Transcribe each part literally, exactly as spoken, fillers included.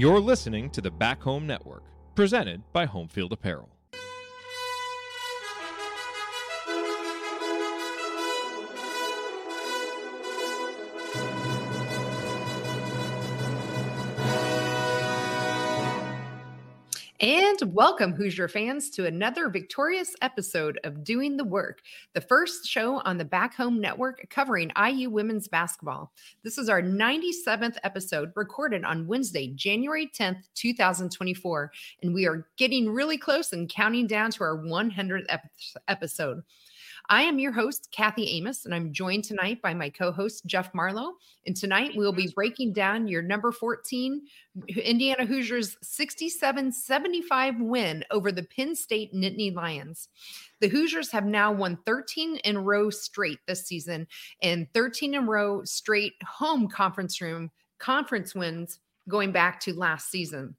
You're listening to the Back Home Network, presented by Homefield Apparel. And welcome, Hoosier fans, to another victorious episode of Doing the Work, the first show on the Back Home Network covering I U women's basketball. This is our ninety-seventh episode, recorded on Wednesday, January tenth, twenty twenty-four, and we are getting really close and counting down to our one hundredth episode. I am your host, Kathy Amos, and I'm joined tonight by my co-host, Jeff Marlowe. And tonight we'll be breaking down your number fourteen, Indiana Hoosiers sixty-seven seventy-five win over the Penn State Nittany Lions. The Hoosiers have now won thirteen in a row straight this season and thirteen in a row straight home conference room conference wins going back to last season.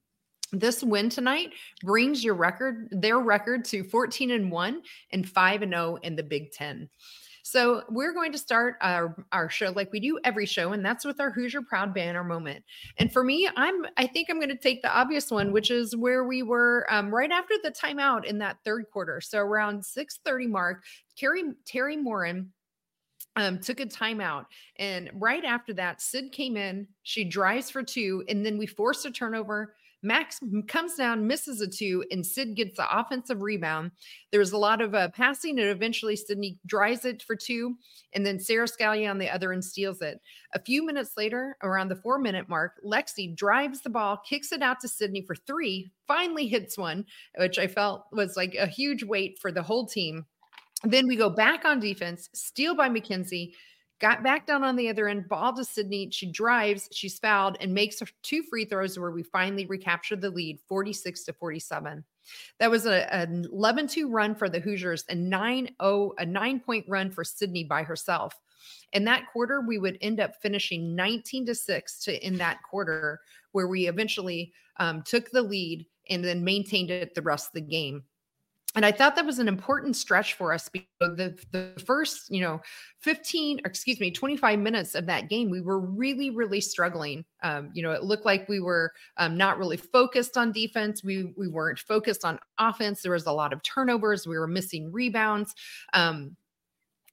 This win tonight brings your record, their record to fourteen and one and five and oh in the Big Ten. So we're going to start our, our show like we do every show, and that's with our Hoosier Proud Banner moment. And for me, I'm I think I'm going to take the obvious one, which is where we were um, right after the timeout in that third quarter. So around six thirty mark, Carrie, Teri Moren Um, took a timeout. And right after that, Sid came in, she drives for two, and then we forced a turnover. Max comes down, misses a two, and Sid gets the offensive rebound. There's a lot of uh, passing, and eventually Sydney drives it for two, and then Sarah Scalia on the other end steals it. A few minutes later, around the four-minute mark, Lexi drives the ball, kicks it out to Sydney for three, finally hits one, which I felt was like a huge weight for the whole team. Then we go back on defense, steal by McKenzie, got back down on the other end, ball to Sydney. She drives, she's fouled, and makes two free throws where we finally recapture the lead, forty-six to forty-seven. That was a, an eleven two run for the Hoosiers and nine oh, a nine-point run for Sydney by herself. In that quarter, we would end up finishing nineteen to six to end that quarter, where we eventually um, took the lead and then maintained it the rest of the game. And I thought that was an important stretch for us, because the, the first, you know, fifteen, excuse me, twenty-five minutes of that game, we were really, really struggling. Um, you know, it looked like we were um, not really focused on defense. We we weren't focused on offense. There was a lot of turnovers. We were missing rebounds. Um,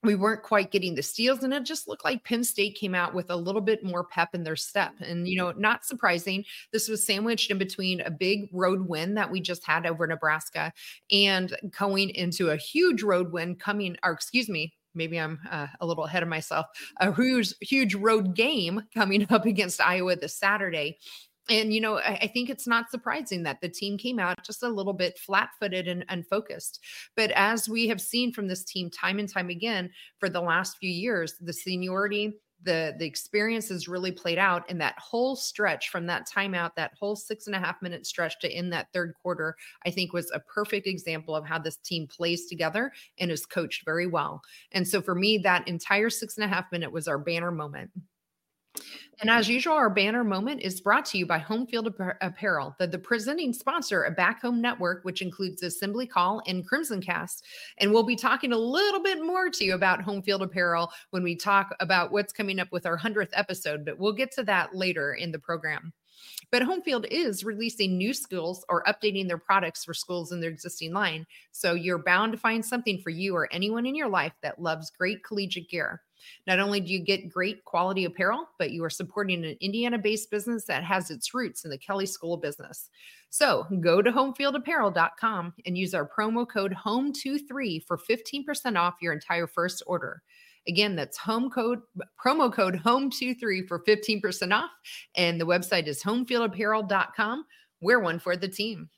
we weren't quite getting the steals, and it just looked like Penn State came out with a little bit more pep in their step. And, you know, not surprising, this was sandwiched in between a big road win that we just had over Nebraska and going into a huge road win coming, or excuse me, maybe I'm uh, a little ahead of myself, a huge, huge road game coming up against Iowa this Saturday. And, you know, I, I think it's not surprising that the team came out just a little bit flat-footed and unfocused. But as we have seen from this team time and time again for the last few years, the seniority, the, the experience has really played out. And that whole stretch from that timeout, that whole six-and-a-half-minute stretch to end that third quarter, I think was a perfect example of how this team plays together and is coached very well. And so for me, that entire six-and-a-half-minute was our banner moment. And as usual, our banner moment is brought to you by Homefield Apparel, the, the presenting sponsor of Back Home Network, which includes Assembly Call and Crimson Cast. And we'll be talking a little bit more to you about Homefield Apparel when we talk about what's coming up with our one hundredth episode, but we'll get to that later in the program. But Homefield is releasing new schools or updating their products for schools in their existing line, so you're bound to find something for you or anyone in your life that loves great collegiate gear. Not only do you get great quality apparel, but you are supporting an Indiana-based business that has its roots in the Kelley School of Business. So go to homefield apparel dot com and use our promo code HOME twenty-three for fifteen percent off your entire first order. Again, that's home code, promo code HOME twenty-three for fifteen percent off. And the website is homefield apparel dot com. We're one for the team.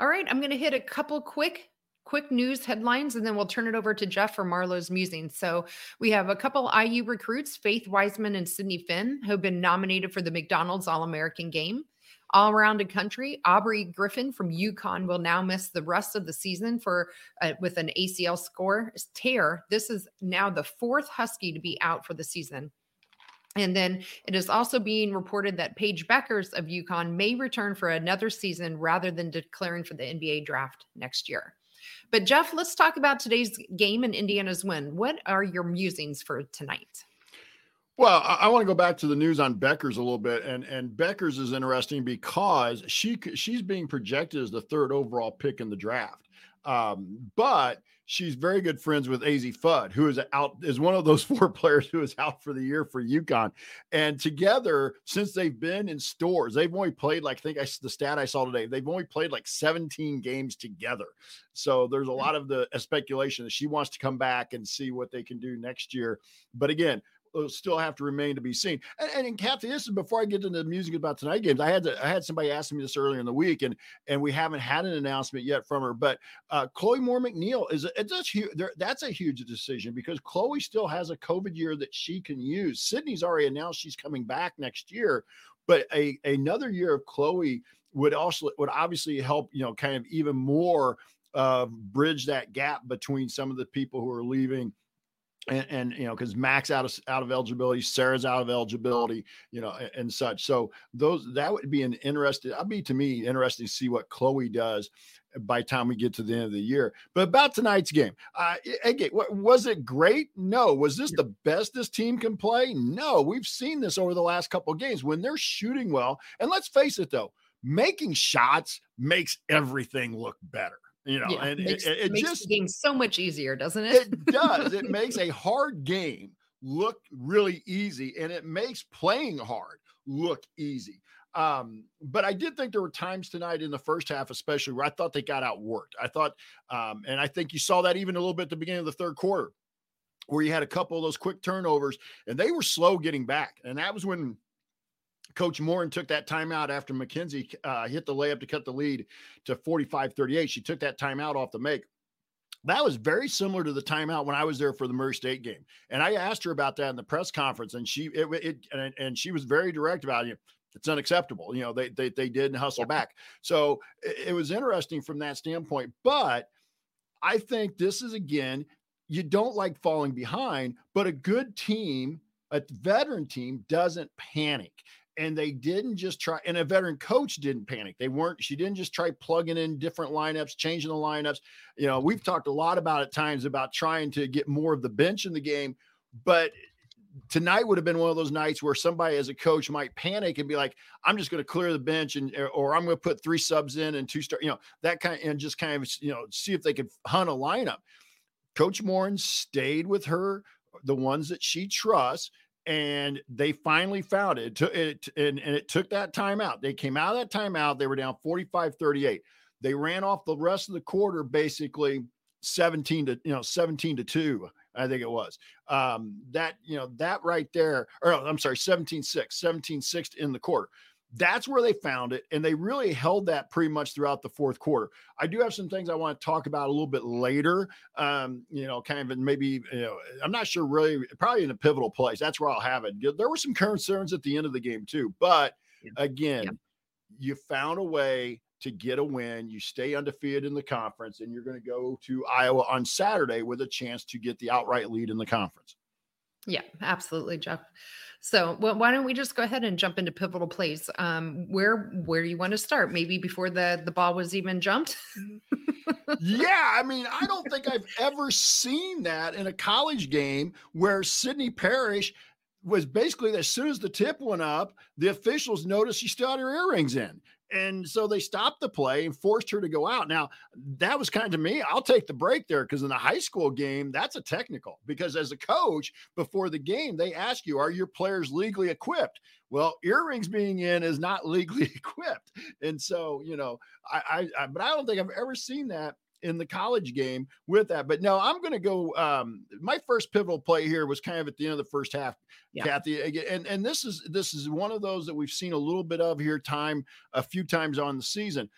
All right, I'm going to hit a couple quick quick news headlines, and then we'll turn it over to Jeff for Marlowe's musings. So we have a couple I U recruits, Faith Wiseman and Sydney Finn, who have been nominated for the McDonald's All-American Game. All around the country, Aubrey Griffin from UConn will now miss the rest of the season for uh, with an A C L score tear. This is now the fourth Husky to be out for the season. And then it is also being reported that Paige Beckers of UConn may return for another season rather than declaring for the N B A draft next year. But Jeff, let's talk about today's game and Indiana's win. What are your musings for tonight? Well, I, I want to go back to the news on Beckers a little bit. And, and Beckers is interesting because she she's being projected as the third overall pick in the draft. Um, but she's very good friends with A Z Fudd, who is out, is one of those four players who is out for the year for UConn. And together, since they've been in stores, they've only played like, I think I, the stat I saw today, they've only played like seventeen games together. So there's a lot of the speculation that she wants to come back and see what they can do next year. But again, it'll still have to remain to be seen. And, and, and Kathy, this is before I get into the music about tonight games. I had to, I had somebody asking me this earlier in the week, and and we haven't had an announcement yet from her. But uh, Chloe Moore McNeil is it's a huge. That's a huge decision because Chloe still has a COVID year that she can use. Sydney's already announced she's coming back next year, but a another year of Chloe would also would obviously help. You know, kind of even more uh, bridge that gap between some of the people who are leaving. And, and, you know, because Max out of, out of eligibility, Sarah's out of eligibility, you know, and, and such. So those, that would be an interesting, I'd be to me interesting to see what Chloe does by the time we get to the end of the year. But about tonight's game, uh, again, what, was it great? No. Was this the best this team can play? No. We've seen this over the last couple of games when they're shooting well. And let's face it though, making shots makes everything look better. You know, yeah, and it, makes, it, it makes just the game so much easier, doesn't it? It does. It makes a hard game look really easy, and it makes playing hard look easy. Um, but I did think there were times tonight in the first half, especially where I thought they got outworked. I thought, um, and I think you saw that even a little bit at the beginning of the third quarter, where you had a couple of those quick turnovers, and they were slow getting back, and that was when Coach Moren took that timeout after McKenzie uh, hit the layup to cut the lead to forty-five thirty-eight. She took that timeout off the make. That was very similar to the timeout when I was there for the Murray State game. And I asked her about that in the press conference, and she it, it and, and she was very direct about it. It's unacceptable. You know, they they they didn't hustle back. So it, it was interesting from that standpoint. But I think this is, again, you don't like falling behind, but a good team, a veteran team, doesn't panic. And they didn't just try, and a veteran coach didn't panic. They weren't, she didn't just try plugging in different lineups, changing the lineups. You know, we've talked a lot about at times about trying to get more of the bench in the game, but tonight would have been one of those nights where somebody as a coach might panic and be like, I'm just going to clear the bench and, or I'm going to put three subs in and two start, you know, that kind of, and just kind of, you know, see if they could hunt a lineup. Coach Moren stayed with her, the ones that she trusts. And they finally found it. It, it and, and it took that timeout. They came out of that timeout. They were down forty-five thirty-eight. They ran off the rest of the quarter, basically seventeen to, you know, seventeen to two, I think it was. Um, that, you know, that right there, or I'm sorry, seventeen six, seventeen six in the quarter. That's where they found it. And they really held that pretty much throughout the fourth quarter. I do have some things I want to talk about a little bit later. Um, you know, kind of maybe, you know, I'm not sure really, probably in a pivotal place. That's where I'll have it. There were some concerns at the end of the game too, but again, yeah. You found a way to get a win. You stay undefeated in the conference, and you're going to go to Iowa on Saturday with a chance to get the outright lead in the conference. Yeah, absolutely, Jeff. So well, why don't we just go ahead and jump into pivotal plays? Um, where where do you want to start? Maybe before the, the ball was even jumped? Yeah, I mean, I don't think I've ever seen that in a college game where Sydney Parrish was basically, as soon as the tip went up, the officials noticed she still had her earrings in. And so they stopped the play and forced her to go out. Now, that was kind of, to me, I'll take the break there, because in the high school game, that's a technical. Because as a coach, before the game, they ask you, are your players legally equipped? Well, earrings being in is not legally equipped. And so, you know, I, I, I but I don't think I've ever seen that in the college game with that. But no, I'm going to go, um, my first pivotal play here was kind of at the end of the first half, yeah. Kathy. And, and this is, this is one of those that we've seen a little bit of here time, a few times on the season.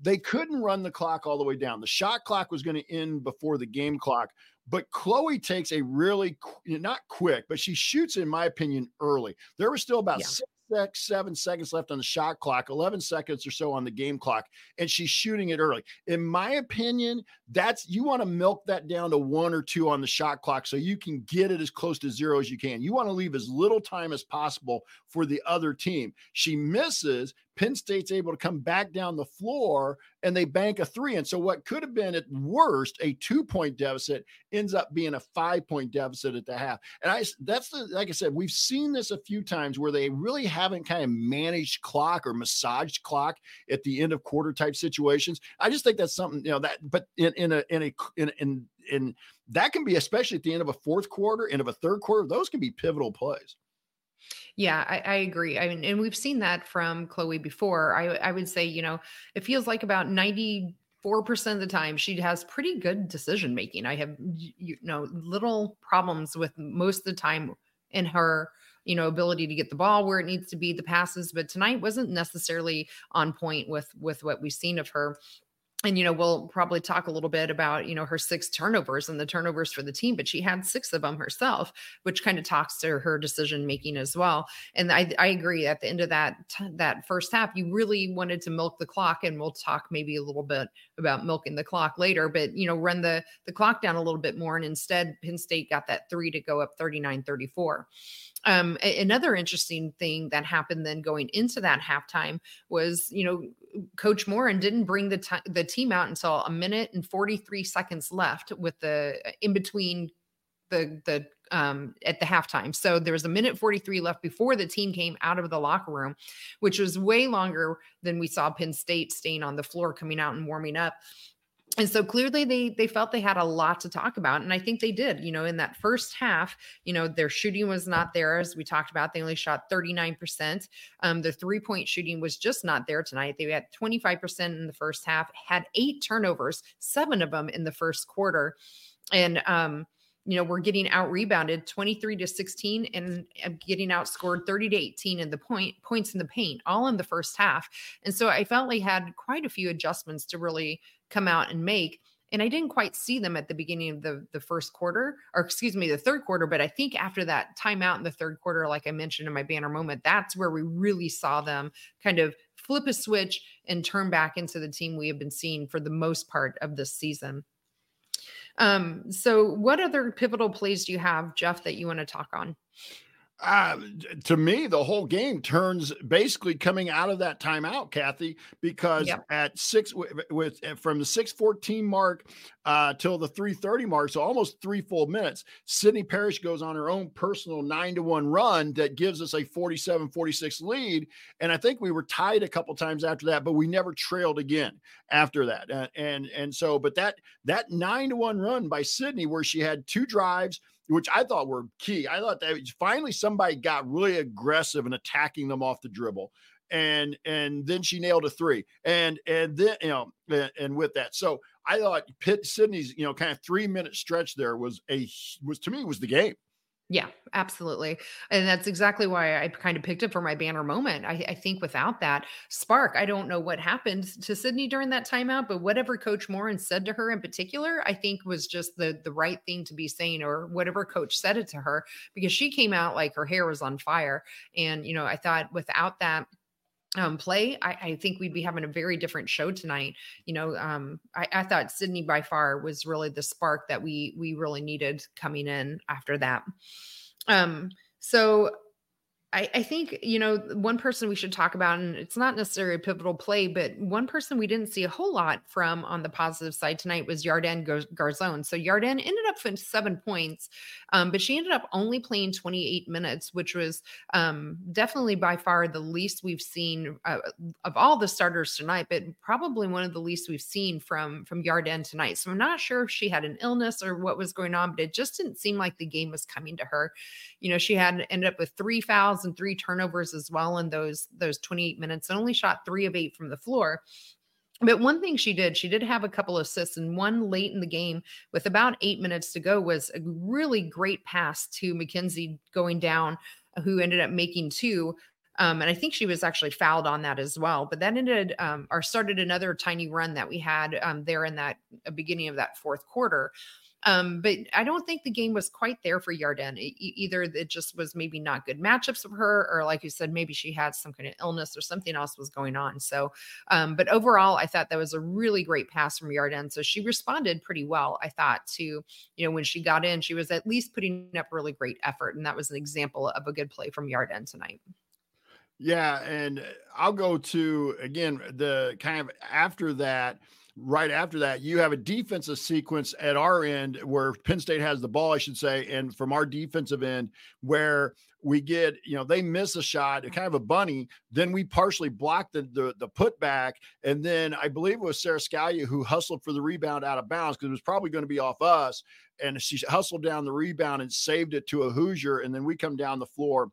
They couldn't run the clock all the way down. The shot clock was going to end before the game clock, but Chloe takes a really, qu- not quick, but she shoots, in my opinion, early. There was still about yeah. six six, seven seconds left on the shot clock, eleven seconds or so on the game clock, and she's shooting it early. In my opinion, that's you want to milk that down to one or two on the shot clock so you can get it as close to zero as you can. You want to leave as little time as possible for the other team. She misses. Penn State's able to come back down the floor and they bank a three. And so what could have been at worst a two-point deficit ends up being a five-point deficit at the half. And I that's the like I said, we've seen this a few times where they really haven't kind of managed clock or massaged clock at the end of quarter type situations. I just think that's something, you know, that but in in a in a in in, in that can be especially at the end of a fourth quarter, end of a third quarter, those can be pivotal plays. Yeah, I, I agree. I mean, and we've seen that from Chloe before. I, I would say, you know, it feels like about ninety-four percent of the time she has pretty good decision making. I have, you know, little problems with most of the time in her, you know, ability to get the ball where it needs to be, the passes. But tonight wasn't necessarily on point with with what we've seen of her. And, you know, we'll probably talk a little bit about, you know, her six turnovers and the turnovers for the team, but she had six of them herself, which kind of talks to her decision-making as well. And I, I agree at the end of that, that first half, you really wanted to milk the clock, and we'll talk maybe a little bit about milking the clock later, but, you know, run the, the clock down a little bit more. And instead Penn State got that three to go up thirty-nine thirty-four. Um, another interesting thing that happened then going into that halftime was, you know, Coach Moren didn't bring the t- the team out until a minute and forty-three seconds left with the in between the the um, at the halftime. So there was a minute forty-three left before the team came out of the locker room, which was way longer than we saw Penn State staying on the floor, coming out and warming up. And so clearly they they felt they had a lot to talk about. And I think they did, you know, in that first half, you know, their shooting was not there. As we talked about, they only shot thirty-nine percent. Um, their three point shooting was just not there tonight. They had twenty-five percent in the first half, had eight turnovers, seven of them in the first quarter. And, um, you know, we're getting out rebounded twenty-three to sixteen and getting outscored thirty to eighteen in the point points in the paint, all in the first half. And so I felt they had quite a few adjustments to really come out and make. And I didn't quite see them at the beginning of the, the first quarter, or excuse me, the third quarter. But I think after that timeout in the third quarter, like I mentioned in my banner moment, that's where we really saw them kind of flip a switch and turn back into the team we have been seeing for the most part of this season. Um, so what other pivotal plays do you have, Jeff, that you want to talk on? Uh, to me, the whole game turns basically coming out of that timeout, Kathy, because yep. at six with, with from the six fourteen mark uh, till the three thirty mark, so almost three full minutes, Sydney Parrish goes on her own personal nine to one run that gives us a forty-seven forty-six lead. And I think we were tied a couple times after that, but we never trailed again after that. Uh, and, and so, but that, that nine to one run by Sydney, where she had two drives, which I thought were key. I thought that finally somebody got really aggressive and attacking them off the dribble. And, and then she nailed a three and, and then, you know, and, and with that. So I thought Pitt Sydney's, you know, kind of three minute stretch there was a, was to me was the game. Yeah, absolutely. And that's exactly why I kind of picked it for my banner moment. I, I think without that spark, I don't know what happened to Sydney during that timeout, but whatever Coach Moren said to her in particular, I think was just the, the right thing to be saying, or whatever coach said it to her, because she came out like her hair was on fire. And, you know, I thought without that Um, play, I, I think we'd be having a very different show tonight. You know, um, I, I thought Sydney by far was really the spark that we we really needed coming in after that. Um, so I, I think, you know, one person we should talk about, and it's not necessarily a pivotal play, but one person we didn't see a whole lot from on the positive side tonight was Yarden Garzón. So Yarden ended up with seven points, um, but she ended up only playing twenty-eight minutes, which was um, definitely by far the least we've seen uh, of all the starters tonight, but probably one of the least we've seen from, from Yarden tonight. So I'm not sure if she had an illness or what was going on, but it just didn't seem like the game was coming to her. You know, she had ended up with three fouls and three turnovers as well in those those twenty-eight minutes, and only shot three of eight from the floor. But one thing she did, she did have a couple assists, and one late in the game with about eight minutes to go was a really great pass to McKenzie going down, who ended up making two. Um, and I think she was actually fouled on that as well, but that ended um, or started another tiny run that we had um, there in that uh, beginning of that fourth quarter. Um, but I don't think the game was quite there for Yarden. It, either it just was maybe not good matchups for her, or like you said, maybe she had some kind of illness or something else was going on. So, um, but overall, I thought that was a really great pass from Yarden. So she responded pretty well, I thought, to, you know, when she got in, she was at least putting up really great effort. And that was an example of a good play from Yarden tonight. Yeah. And I'll go to, again, the kind of after that, right after that, you have a defensive sequence at our end where Penn State has the ball, I should say, and from our defensive end where we get, you know, they miss a shot, kind of a bunny. Then we partially block the, the, the putback. And then I believe it was Sarah Scalia who hustled for the rebound out of bounds because it was probably going to be off us. And she hustled down the rebound and saved it to a Hoosier. And then we come down the floor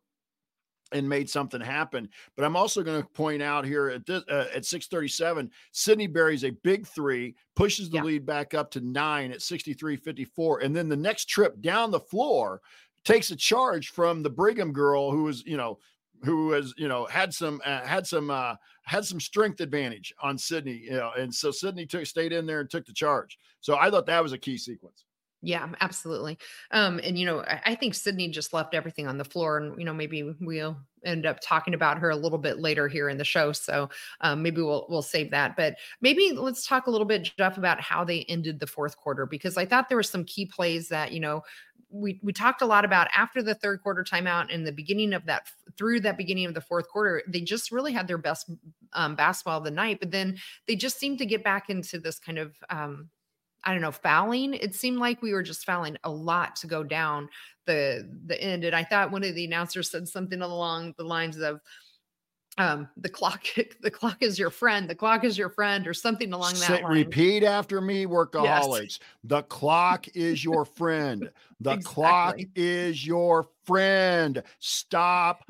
and made something happen. But I'm also going to point out here at this, uh, at six thirty-seven, Sydney buries a big three, pushes the yeah. lead back up to nine at sixty-three fifty-four. And then the next trip down the floor takes a charge from the Brigham girl who was, you know, who has, you know, had some, uh, had some, uh, had some strength advantage on Sydney, you know, and so Sydney took, stayed in there and took the charge. So I thought that was a key sequence. Yeah, absolutely. Um, and, you know, I, I think Sydney just left everything on the floor, and, you know, maybe we'll end up talking about her a little bit later here in the show. So um, maybe we'll, we'll save that, but maybe let's talk a little bit, Jeff, about how they ended the fourth quarter, because I thought there were some key plays that, you know, we, we talked a lot about after the third quarter timeout and the beginning of that, through that beginning of the fourth quarter, they just really had their best um, basketball of the night, but then they just seemed to get back into this kind of, um, I don't know, fouling. It seemed like we were just fouling a lot to go down the the end. And I thought one of the announcers said something along the lines of, um, the clock, the clock is your friend, the clock is your friend, or something along that Sit, line. Repeat after me, workaholics. Yes. The clock is your friend. The exactly. clock is your friend. Stop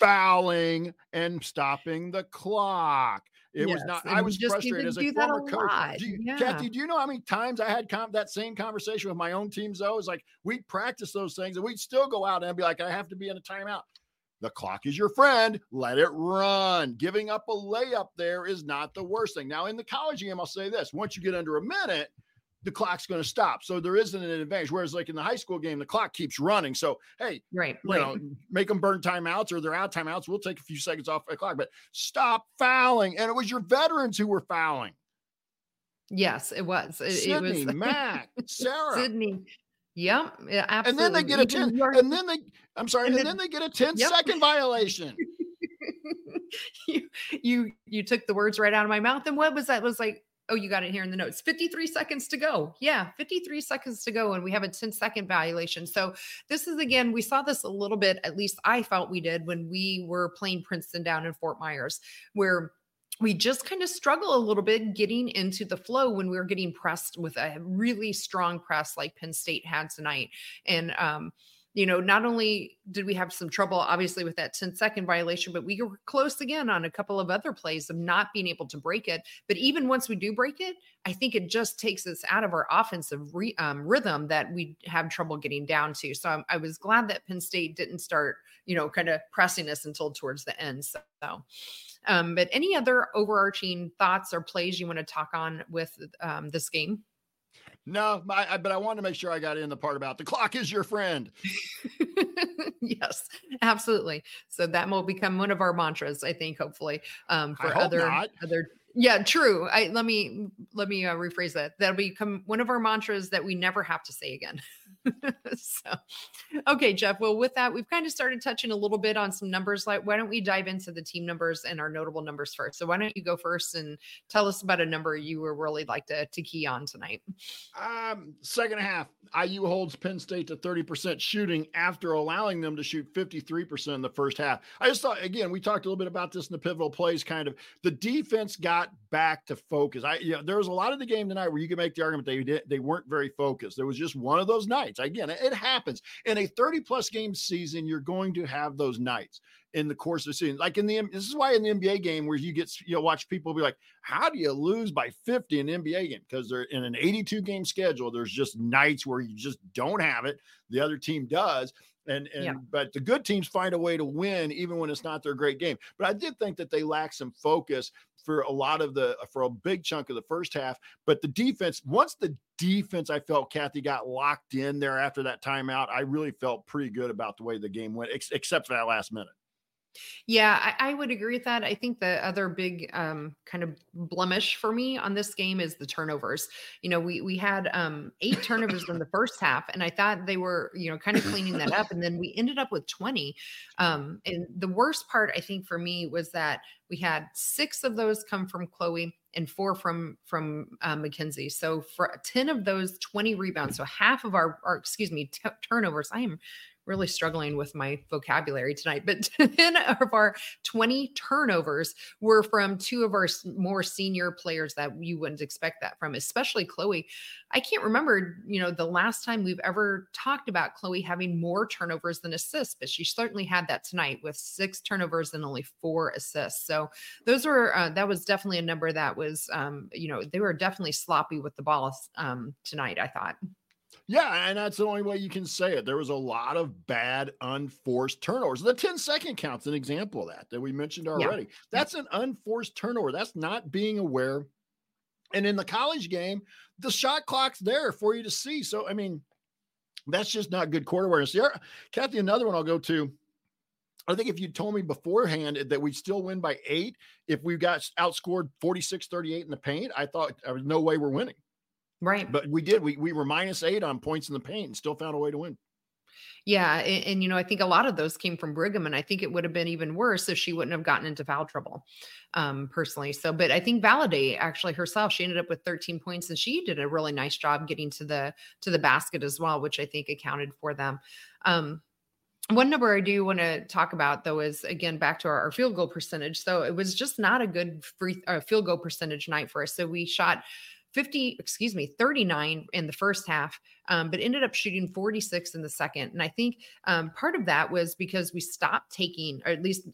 fouling and stopping the clock. It yes. was not, and I was frustrated as a former coach. Do you, yeah. Kathy, do you know how many times I had com- that same conversation with my own teams though? It's like, we'd practice those things and we'd still go out and be like, I have to be in a timeout. The clock is your friend. Let it run. Giving up a layup there is not the worst thing. Now in the college game, I'll say this, once you get under a minute, the clock's going to stop. So there isn't an advantage. Whereas like in the high school game, the clock keeps running. So, hey, right, you right. know, make them burn timeouts, or they're out timeouts. We'll take a few seconds off the clock, but stop fouling. And it was your veterans who were fouling. Yes, it was. It, Sydney, it was Mac, Sarah. Sydney. Yep. Absolutely. And then they get a ten. And then they, I'm sorry. And, and then, then they get a ten yep. second violation. you, you, you took the words right out of my mouth. And what was that? It was like, oh, you got it here in the notes, fifty-three seconds to go. Yeah. fifty-three seconds to go. And we have a ten second violation. So this is, again, we saw this a little bit, at least I felt we did when we were playing Princeton down in Fort Myers, where we just kind of struggle a little bit getting into the flow when we were getting pressed with a really strong press like Penn State had tonight. And, um, you know, not only did we have some trouble, obviously, with that ten second violation, but we were close again on a couple of other plays of not being able to break it. But even once we do break it, I think it just takes us out of our offensive re- um, rhythm that we have trouble getting down to. So I'm, I was glad that Penn State didn't start, you know, kind of pressing us until towards the end. So, um, but any other overarching thoughts or plays you want to talk on with um, this game? No, I, but I wanted to make sure I got in the part about the clock is your friend. Yes, absolutely. So that will become one of our mantras, I think, hopefully, um, for I hope other, not. other, yeah, true. I, let me, let me uh, rephrase that. That'll become one of our mantras that we never have to say again. So, okay, Jeff. Well, with that, we've kind of started touching a little bit on some numbers. Like, why don't we dive into the team numbers and our notable numbers first? So why don't you go first and tell us about a number you were really like to, to key on tonight? Um, second half, I U holds Penn State to thirty percent shooting after allowing them to shoot fifty-three percent in the first half. I just thought, again, we talked a little bit about this in the pivotal plays, kind of the defense got back to focus. I, you know, there was a lot of the game tonight where you could make the argument they did, they weren't very focused. There was just one of those nights. Again, it happens in a thirty plus game season. You're going to have those nights. in the course of the season. Like in the, this is why in the N B A game where you get, you know, watch people be like, how do you lose by fifty in an N B A game? Because they're in an eighty-two game schedule. There's just nights where you just don't have it. The other team does. And, and, yeah. but the good teams find a way to win even when it's not their great game. But I did think that they lacked some focus for a lot of the, for a big chunk of the first half, but the defense, once the defense, I felt Kathy got locked in there after that timeout, I really felt pretty good about the way the game went, ex- except for that last minute. Yeah, I, I would agree with that. I think the other big um, kind of blemish for me on this game is the turnovers. You know, we we had um, eight turnovers in the first half, and I thought they were, you know, kind of cleaning that up. And then we ended up with twenty. Um, and the worst part, I think, for me was that we had six of those come from Chloe and four from from uh, McKenzie. So for ten of those twenty rebounds, so half of our, our excuse me, t- turnovers, I am really struggling with my vocabulary tonight, but ten of our twenty turnovers were from two of our more senior players that you wouldn't expect that from, especially Chloe. I can't remember, you know, the last time we've ever talked about Chloe having more turnovers than assists, but she certainly had that tonight with six turnovers and only four assists. So those were, uh, that was definitely a number that was, um, you know, they were definitely sloppy with the ball um, tonight, I thought. Yeah, and that's the only way you can say it. There was a lot of bad, unforced turnovers. The ten-second count's an example of that that we mentioned already. Yeah. That's an unforced turnover. That's not being aware. And in the college game, the shot clock's there for you to see. So, I mean, that's just not good court awareness. Here, Kathy, another one I'll go to. I think if you told me beforehand that we'd still win by eight, if we got outscored forty-six thirty-eight in the paint, I thought there was no way we're winning. Right. But we did. We we were minus eight on points in the paint and still found a way to win. Yeah. And, and, you know, I think a lot of those came from Brigham, and I think it would have been even worse if she wouldn't have gotten into foul trouble um, personally. So, but I think Valade actually herself, she ended up with thirteen points, and she did a really nice job getting to the, to the basket as well, which I think accounted for them. Um, One number I do want to talk about, though, is, again, back to our, our field goal percentage. So it was just not a good free uh, field goal percentage night for us. So we shot fifty, excuse me, thirty-nine in the first half, um, but ended up shooting forty-six in the second. And I think um, part of that was because we stopped taking, or at least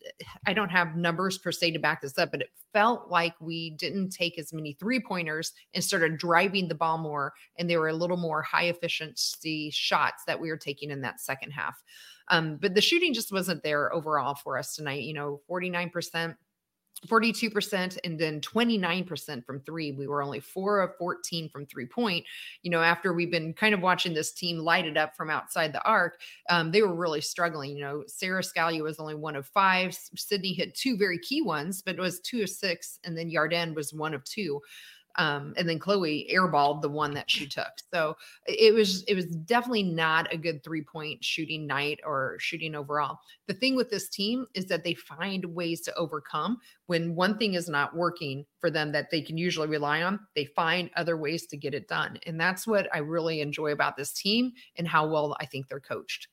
I don't have numbers per se to back this up, but it felt like we didn't take as many three pointers and started driving the ball more. And they were a little more high efficiency shots that we were taking in that second half. Um, but the shooting just wasn't there overall for us tonight, you know, forty-nine percent. forty-two percent and then twenty-nine percent from three. We were only four of fourteen from three point, you know, after we've been kind of watching this team light it up from outside the arc. Um, they were really struggling. You know, Sarah Scalia was only one of five. Sydney hit two very key ones, but it was two of six. And then Yarden was one of two. Um, and then Chloe airballed the one that she took. So it was, it was definitely not a good three point shooting night or shooting overall. The thing with this team is that they find ways to overcome when one thing is not working for them that they can usually rely on. They find other ways to get it done. And that's what I really enjoy about this team and how well I think they're coached.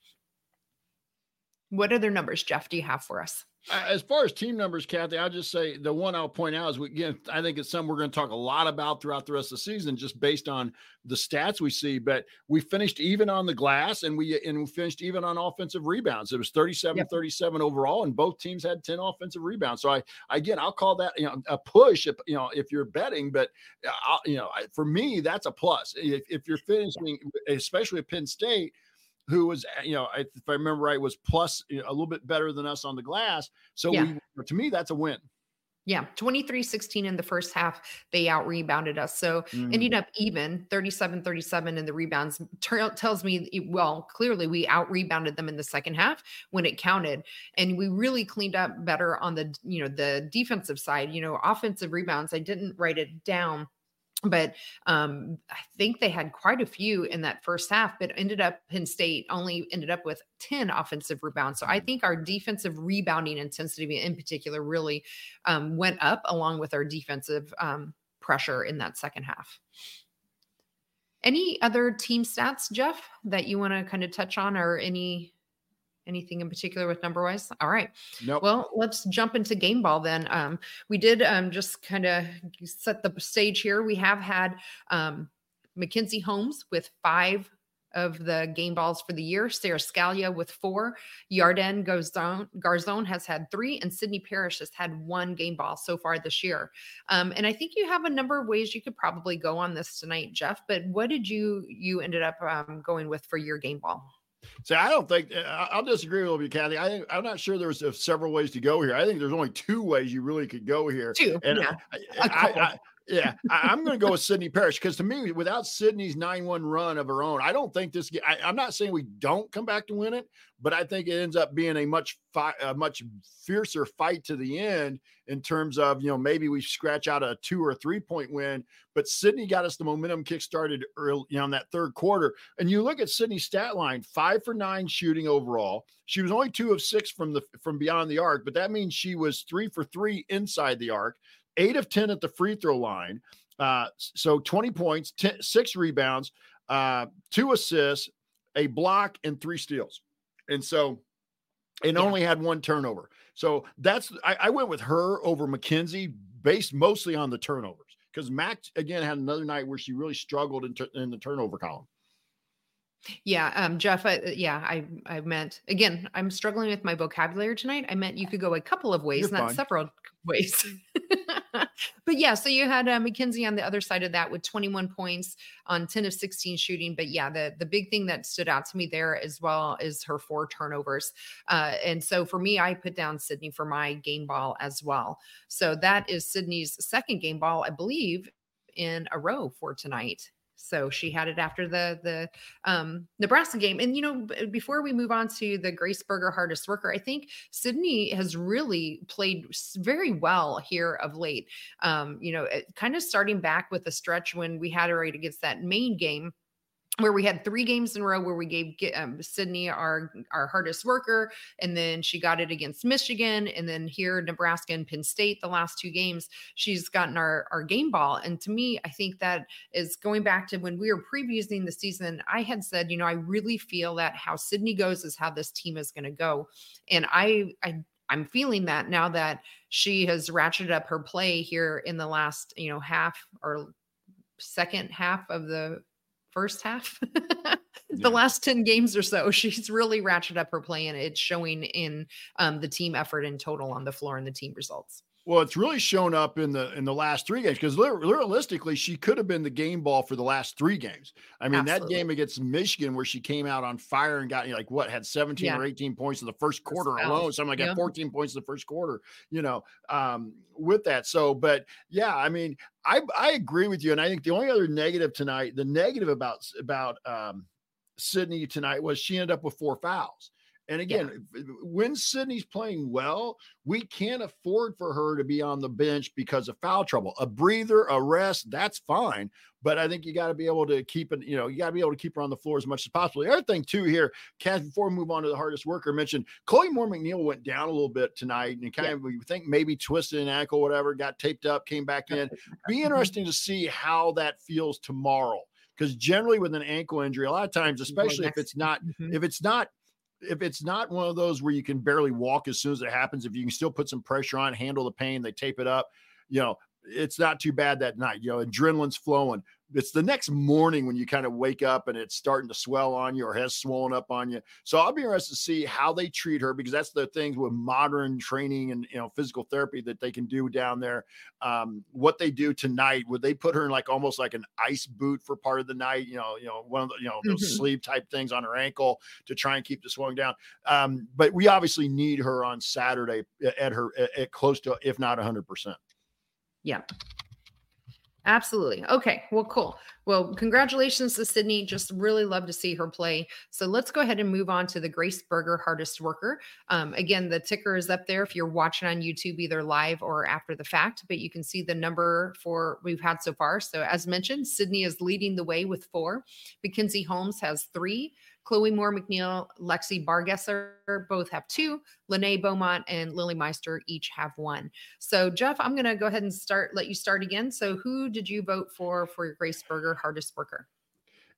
What other numbers, Jeff, do you have for us? As far as team numbers, Kathy, I'll just say the one I'll point out is, we, again, I think it's something we're going to talk a lot about throughout the rest of the season, just based on the stats we see. But we finished even on the glass, and we and we finished even on offensive rebounds. It was thirty-seven thirty-seven yep. overall, and both teams had ten offensive rebounds. So I again, I'll call that, you know, a push if, you know, if you're betting. But I'll, you know, for me, that's a plus. If, if you're finishing, especially at Penn State, who was, you know, if I remember right, was plus, you know, a little bit better than us on the glass. So yeah. we, to me, that's a win. Yeah. twenty-three sixteen in the first half, they out rebounded us. So mm. ending up even thirty-seven thirty-seven in the rebounds t- tells me, it, well, clearly we out rebounded them in the second half when it counted. And we really cleaned up better on the, you know, the defensive side, you know, offensive rebounds. I didn't write it down, but um, I think they had quite a few in that first half, but ended up Penn State only ended up with ten offensive rebounds. So I think our defensive rebounding intensity in particular really um, went up along with our defensive um, pressure in that second half. Any other team stats, Jeff, that you want to kind of touch on, or any Anything in particular with number wise? All right. Nope. Well, let's jump into game ball then. Um, we did um, just kind of set the stage here. We have had um, McKenzie Holmes with five of the game balls for the year. Sarah Scalia with four. Yarden Garzon has had three. And Sydney Parrish has had one game ball so far this year. Um, and I think you have a number of ways you could probably go on this tonight, Jeff. But what did you you ended up um, going with for your game ball? So I don't think I'll disagree with you, Kathy. I think I'm not sure there's several ways to go here. I think there's only two ways you really could go here. Two, and yeah. I, I, I, yeah, I, I'm going to go with Sydney Parrish because to me, without Sydney's nine one run of her own, I don't think this. I, I'm not saying we don't come back to win it, but I think it ends up being a much fi- a much fiercer fight to the end in terms of, you know, maybe we scratch out a two or three point win, but Sydney got us the momentum kick started early, you know, in that third quarter. And you look at Sydney's stat line, five for nine shooting overall. She was only two of six from the from beyond the arc, but that means she was three for three inside the arc, eight of ten at the free throw line. Uh, so twenty points, ten, six rebounds, uh, two assists, a block, and three steals. And so, and yeah. only had one turnover. So that's, I, I went with her over McKenzie based mostly on the turnovers because Max again had another night where she really struggled in, ter- in the turnover column. Yeah. Um, Jeff, I, yeah, I, I meant, again, I'm struggling with my vocabulary tonight. I meant you could go a couple of ways, not several ways. But yeah, so you had uh, McKenzie on the other side of that with twenty-one points on ten of sixteen shooting. But yeah, the, the big thing that stood out to me there as well is her four turnovers. Uh, and so for me, I put down Sydney for my game ball as well. So that is Sydney's second game ball, I believe, in a row for tonight. So she had it after the the um, Nebraska game. And, you know, before we move on to the Graceburger hardest worker, I think Sydney has really played very well here of late. Um, you know, it, kind of starting back with a stretch when we had her right against that Maine game, where we had three games in a row where we gave um, Sydney our, our hardest worker, and then she got it against Michigan, and then here Nebraska and Penn State, the last two games, she's gotten our, our game ball. And to me, I think that is going back to when we were previewing the season, I had said, you know, I really feel that how Sydney goes is how this team is going to go. And I, I, I'm feeling that now that she has ratcheted up her play here in the last, you know, half or second half of the first half, the yeah. last ten games or so, she's really ratcheted up her play, and it's showing in um, the team effort in total on the floor and the team results. Well, it's really shown up in the in the last three games because realistically, she could have been the game ball for the last three games. I mean, Absolutely. That game against Michigan where she came out on fire and got you know, like what had seventeen yeah. or eighteen points in the first quarter That's alone. Something like yeah. got fourteen points in the first quarter. You know, um, with that. So, but yeah, I mean. I, I agree with you. And I think the only other negative tonight, the negative about, about um, Sydney tonight was she ended up with four fouls. And again, yeah. when Sydney's playing well, we can't afford for her to be on the bench because of foul trouble, a breather, a rest. That's fine. But I think you got to be able to keep it, you know, you got to be able to keep her on the floor as much as possible. The other thing too here, Kath, before we move on to the hardest worker, mentioned Chloe Moore McNeil went down a little bit tonight and kind yeah. of, we think maybe twisted an ankle, whatever, got taped up, came back in. Be interesting to see how that feels tomorrow. Because generally with an ankle injury, a lot of times, especially if it's not, mm-hmm. if it's not, if it's not one of those where you can barely walk as soon as it happens, if you can still put some pressure on, handle the pain, they tape it up, you know, it's not too bad that night, you know, adrenaline's flowing. It's the next morning when you kind of wake up and it's starting to swell on you or has swollen up on you. So I'll be interested to see how they treat her because that's the things with modern training and, you know, physical therapy that they can do down there. Um, what they do tonight, would they put her in like almost like an ice boot for part of the night? You know, you know, one of the, you know, those mm-hmm. sleeve type things on her ankle to try and keep the swelling down. Um, but we obviously need her on Saturday at her at close to, if not a hundred percent. Yeah. Absolutely. Okay. Well, cool. Well, congratulations to Sydney. Just really love to see her play. So let's go ahead and move on to the Graceburger hardest worker. Um, again, the ticker is up there if you're watching on YouTube, either live or after the fact, but you can see the number for we've had so far. So as mentioned, Sydney is leading the way with four. Mackenzie Holmes has three. Chloe Moore McNeil, Lexi Bargesser both have two. Lene Beaumont and Lily Meister each have one. So, Jeff, I'm going to go ahead and start. Let you start again. So, who did you vote for for your Graceburger hardest worker?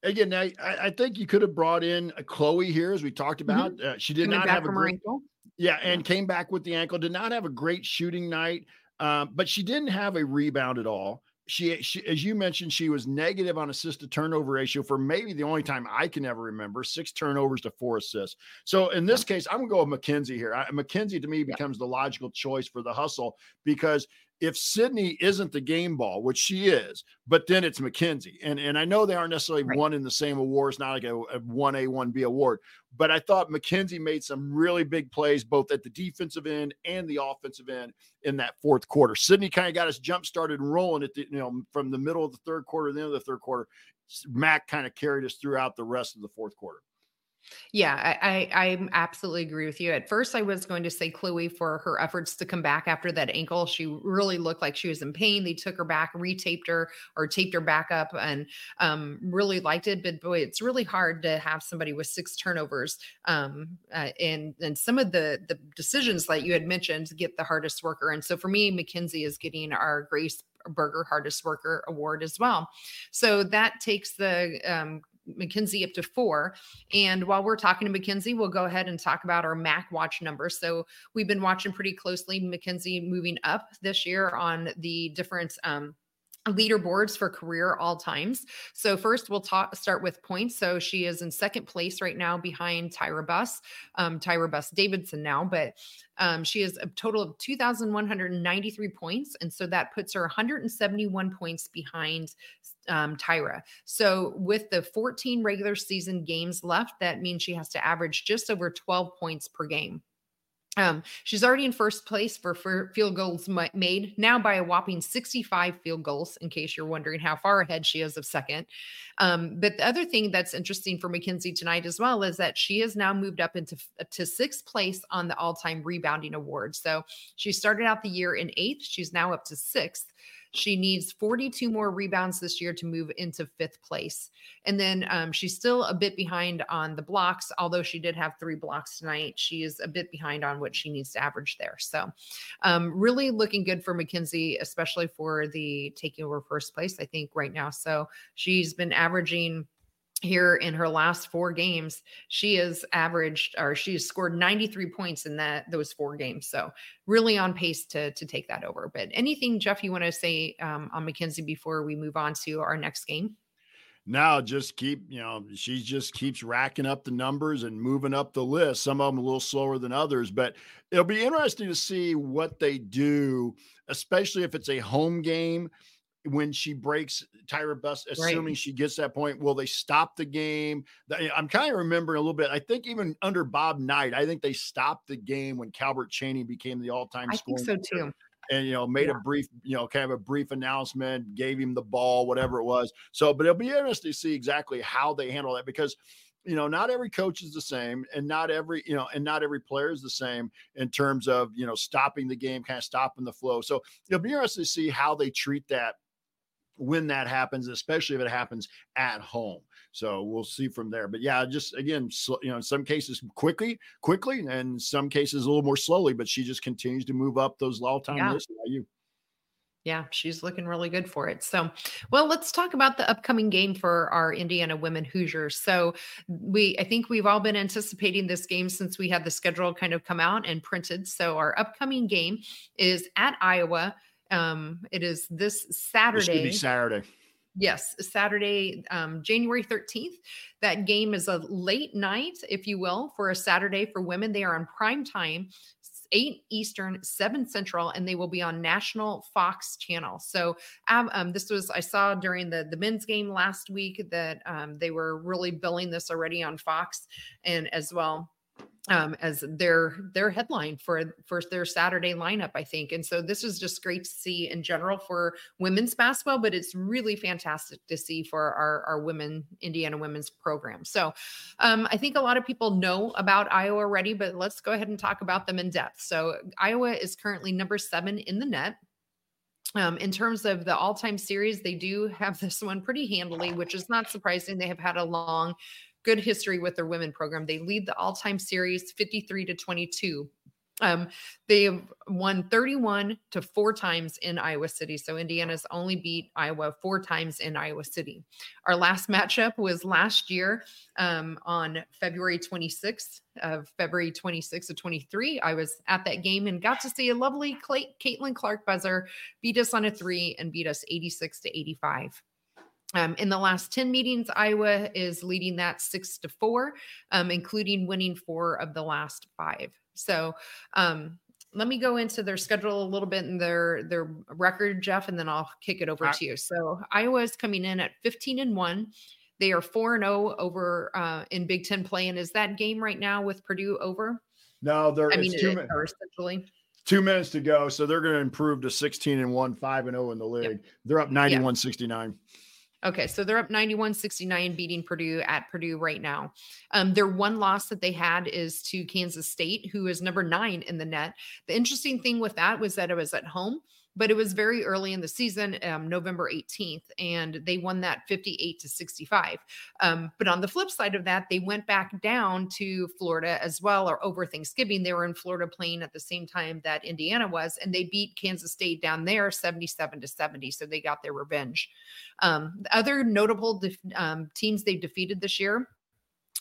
Again, I, I think you could have brought in a Chloe here, as we talked about. Mm-hmm. Uh, she did Coming not have a great, ankle. Yeah, and yeah. came back with the ankle. Did not have a great shooting night, um, but she didn't have a rebound at all. She, she, as you mentioned, she was negative on assist to turnover ratio for maybe the only time I can ever remember, six turnovers to four assists. So in this case, I'm going to go with McKenzie here. I, McKenzie to me becomes yeah. the logical choice for the hustle, because if Sydney isn't the game ball, which she is, but then it's McKenzie. And, and I know they aren't necessarily right. one in the same award. It's not like a, a one A, one B award, but I thought McKenzie made some really big plays, both at the defensive end and the offensive end in that fourth quarter. Sydney kind of got us jump started and rolling at the, you know, from the middle of the third quarter to the end of the third quarter. Mac kind of carried us throughout the rest of the fourth quarter. Yeah, I, I, I absolutely agree with you. At first, I was going to say Chloe for her efforts to come back after that ankle. She really looked like she was in pain. They took her back, retaped her or taped her back up, and um, really liked it. But boy, it's really hard to have somebody with six turnovers. Um, uh, and and some of the, the decisions that you had mentioned get the hardest worker. And so for me, McKenzie is getting our Grace Berger Hardest Worker Award as well. So that takes the um, McKenzie up to four. And while we're talking to McKenzie, we'll go ahead and talk about our M A C watch numbers. So we've been watching pretty closely McKenzie moving up this year on the different um, leaderboards for career all times. So first we'll talk, start with points. So she is in second place right now behind Tyra Buss, um, Tyra Buss Davidson now, but um, she has a total of two thousand one hundred ninety-three points. And so that puts her one hundred seventy-one points behind um, Tyra. So with the fourteen regular season games left, that means she has to average just over twelve points per game. Um, she's already in first place for, for field goals made, now by a whopping sixty-five field goals, in case you're wondering how far ahead she is of second. Um, but the other thing that's interesting for McKenzie tonight as well is that she has now moved up into to sixth place on the all-time rebounding award. So she started out the year in eighth. She's now up to sixth. She needs forty-two more rebounds this year to move into fifth place. And then um, she's still a bit behind on the blocks, although she did have three blocks tonight. She is a bit behind on what she needs to average there. So um, really looking good for McKenzie, especially for the taking over first place, I think, right now. So she's been averaging here in her last four games. She has averaged, or she has scored ninety-three points in that those four games. So really on pace to to take that over. But anything, Jeff, you want to say um, on McKenzie before we move on to our next game? Now just keep, you know, she just keeps racking up the numbers and moving up the list. Some of them a little slower than others, but it'll be interesting to see what they do, especially if it's a home game. When she breaks Tyra Buss, assuming right. she gets that point, will they stop the game? I'm kind of remembering a little bit. I think even under Bob Knight, I think they stopped the game when Calvert Chaney became the all-time scorer. I think so too. And, you know, made yeah. a brief, you know, kind of a brief announcement, gave him the ball, whatever it was. So, but it'll be interesting to see exactly how they handle that, because you know, not every coach is the same, and not every, you know, and not every player is the same in terms of, you know, stopping the game, kind of stopping the flow. So it'll be interesting to see how they treat that when that happens, especially if it happens at home. So we'll see from there. But yeah, just again, so, you know, in some cases quickly, quickly, and in some cases a little more slowly, but she just continues to move up those all-time yeah. lists. I U. Yeah, she's looking really good for it. So, well, let's talk about the upcoming game for our Indiana women Hoosiers. So we, I think we've all been anticipating this game since we had the schedule kind of come out and printed. So our upcoming game is at Iowa. Um, it is this Saturday. This should be Saturday. Yes, Saturday, um, January thirteenth. That game is a late night, if you will, for a Saturday for women. They are on prime time. eight Eastern, seven Central, and they will be on National Fox Channel. So um, um, this was, I saw during the, the men's game last week that um, they were really billing this already on Fox, and as well um, as their, their headline for, for their Saturday lineup, I think. And so this is just great to see in general for women's basketball, but it's really fantastic to see for our, our women, Indiana women's program. So um, I think a lot of people know about Iowa already, but let's go ahead and talk about them in depth. So Iowa is currently number seven in the net. Um, in terms of the all-time series, they do have this one pretty handily, which is not surprising. They have had a long good history with their women program. They lead the all-time series fifty-three to twenty-two. Um, they won thirty-one to four times in Iowa City. So Indiana's only beat Iowa four times in Iowa City. Our last matchup was last year um, on February twenty-sixth of February twenty-sixth of twenty-three. I was at that game and got to see a lovely Clay- Caitlin Clark buzzer beat us on a three and beat us eighty-six to eighty-five. Um, in the last ten meetings, Iowa is leading that six to four, um, including winning four of the last five. So um, let me go into their schedule a little bit and their their record, Jeff, and then I'll kick it over All right. to you. So Iowa is coming in at fifteen and one. They are four and zero over uh, in Big Ten play. And is that game right now with Purdue over? No, there. I mean, it's two it, min- or essentially two minutes to go. So they're going to improve to sixteen and one, five and zero in the league. Yep. They're up ninety-one sixty-nine. Okay, so they're up ninety-one sixty-nine, beating Purdue at Purdue right now. Um, their one loss that they had is to Kansas State, who is number nine in the net. The interesting thing with that was that it was at home, but it was very early in the season, um, November eighteenth, and they won that fifty-eight to sixty-five. Um, but on the flip side of that, they went back down to Florida as well, or over Thanksgiving. They were in Florida playing at the same time that Indiana was, and they beat Kansas State down there seventy-seven to seventy. So they got their revenge. Um, the other notable def- um, teams they've defeated this year.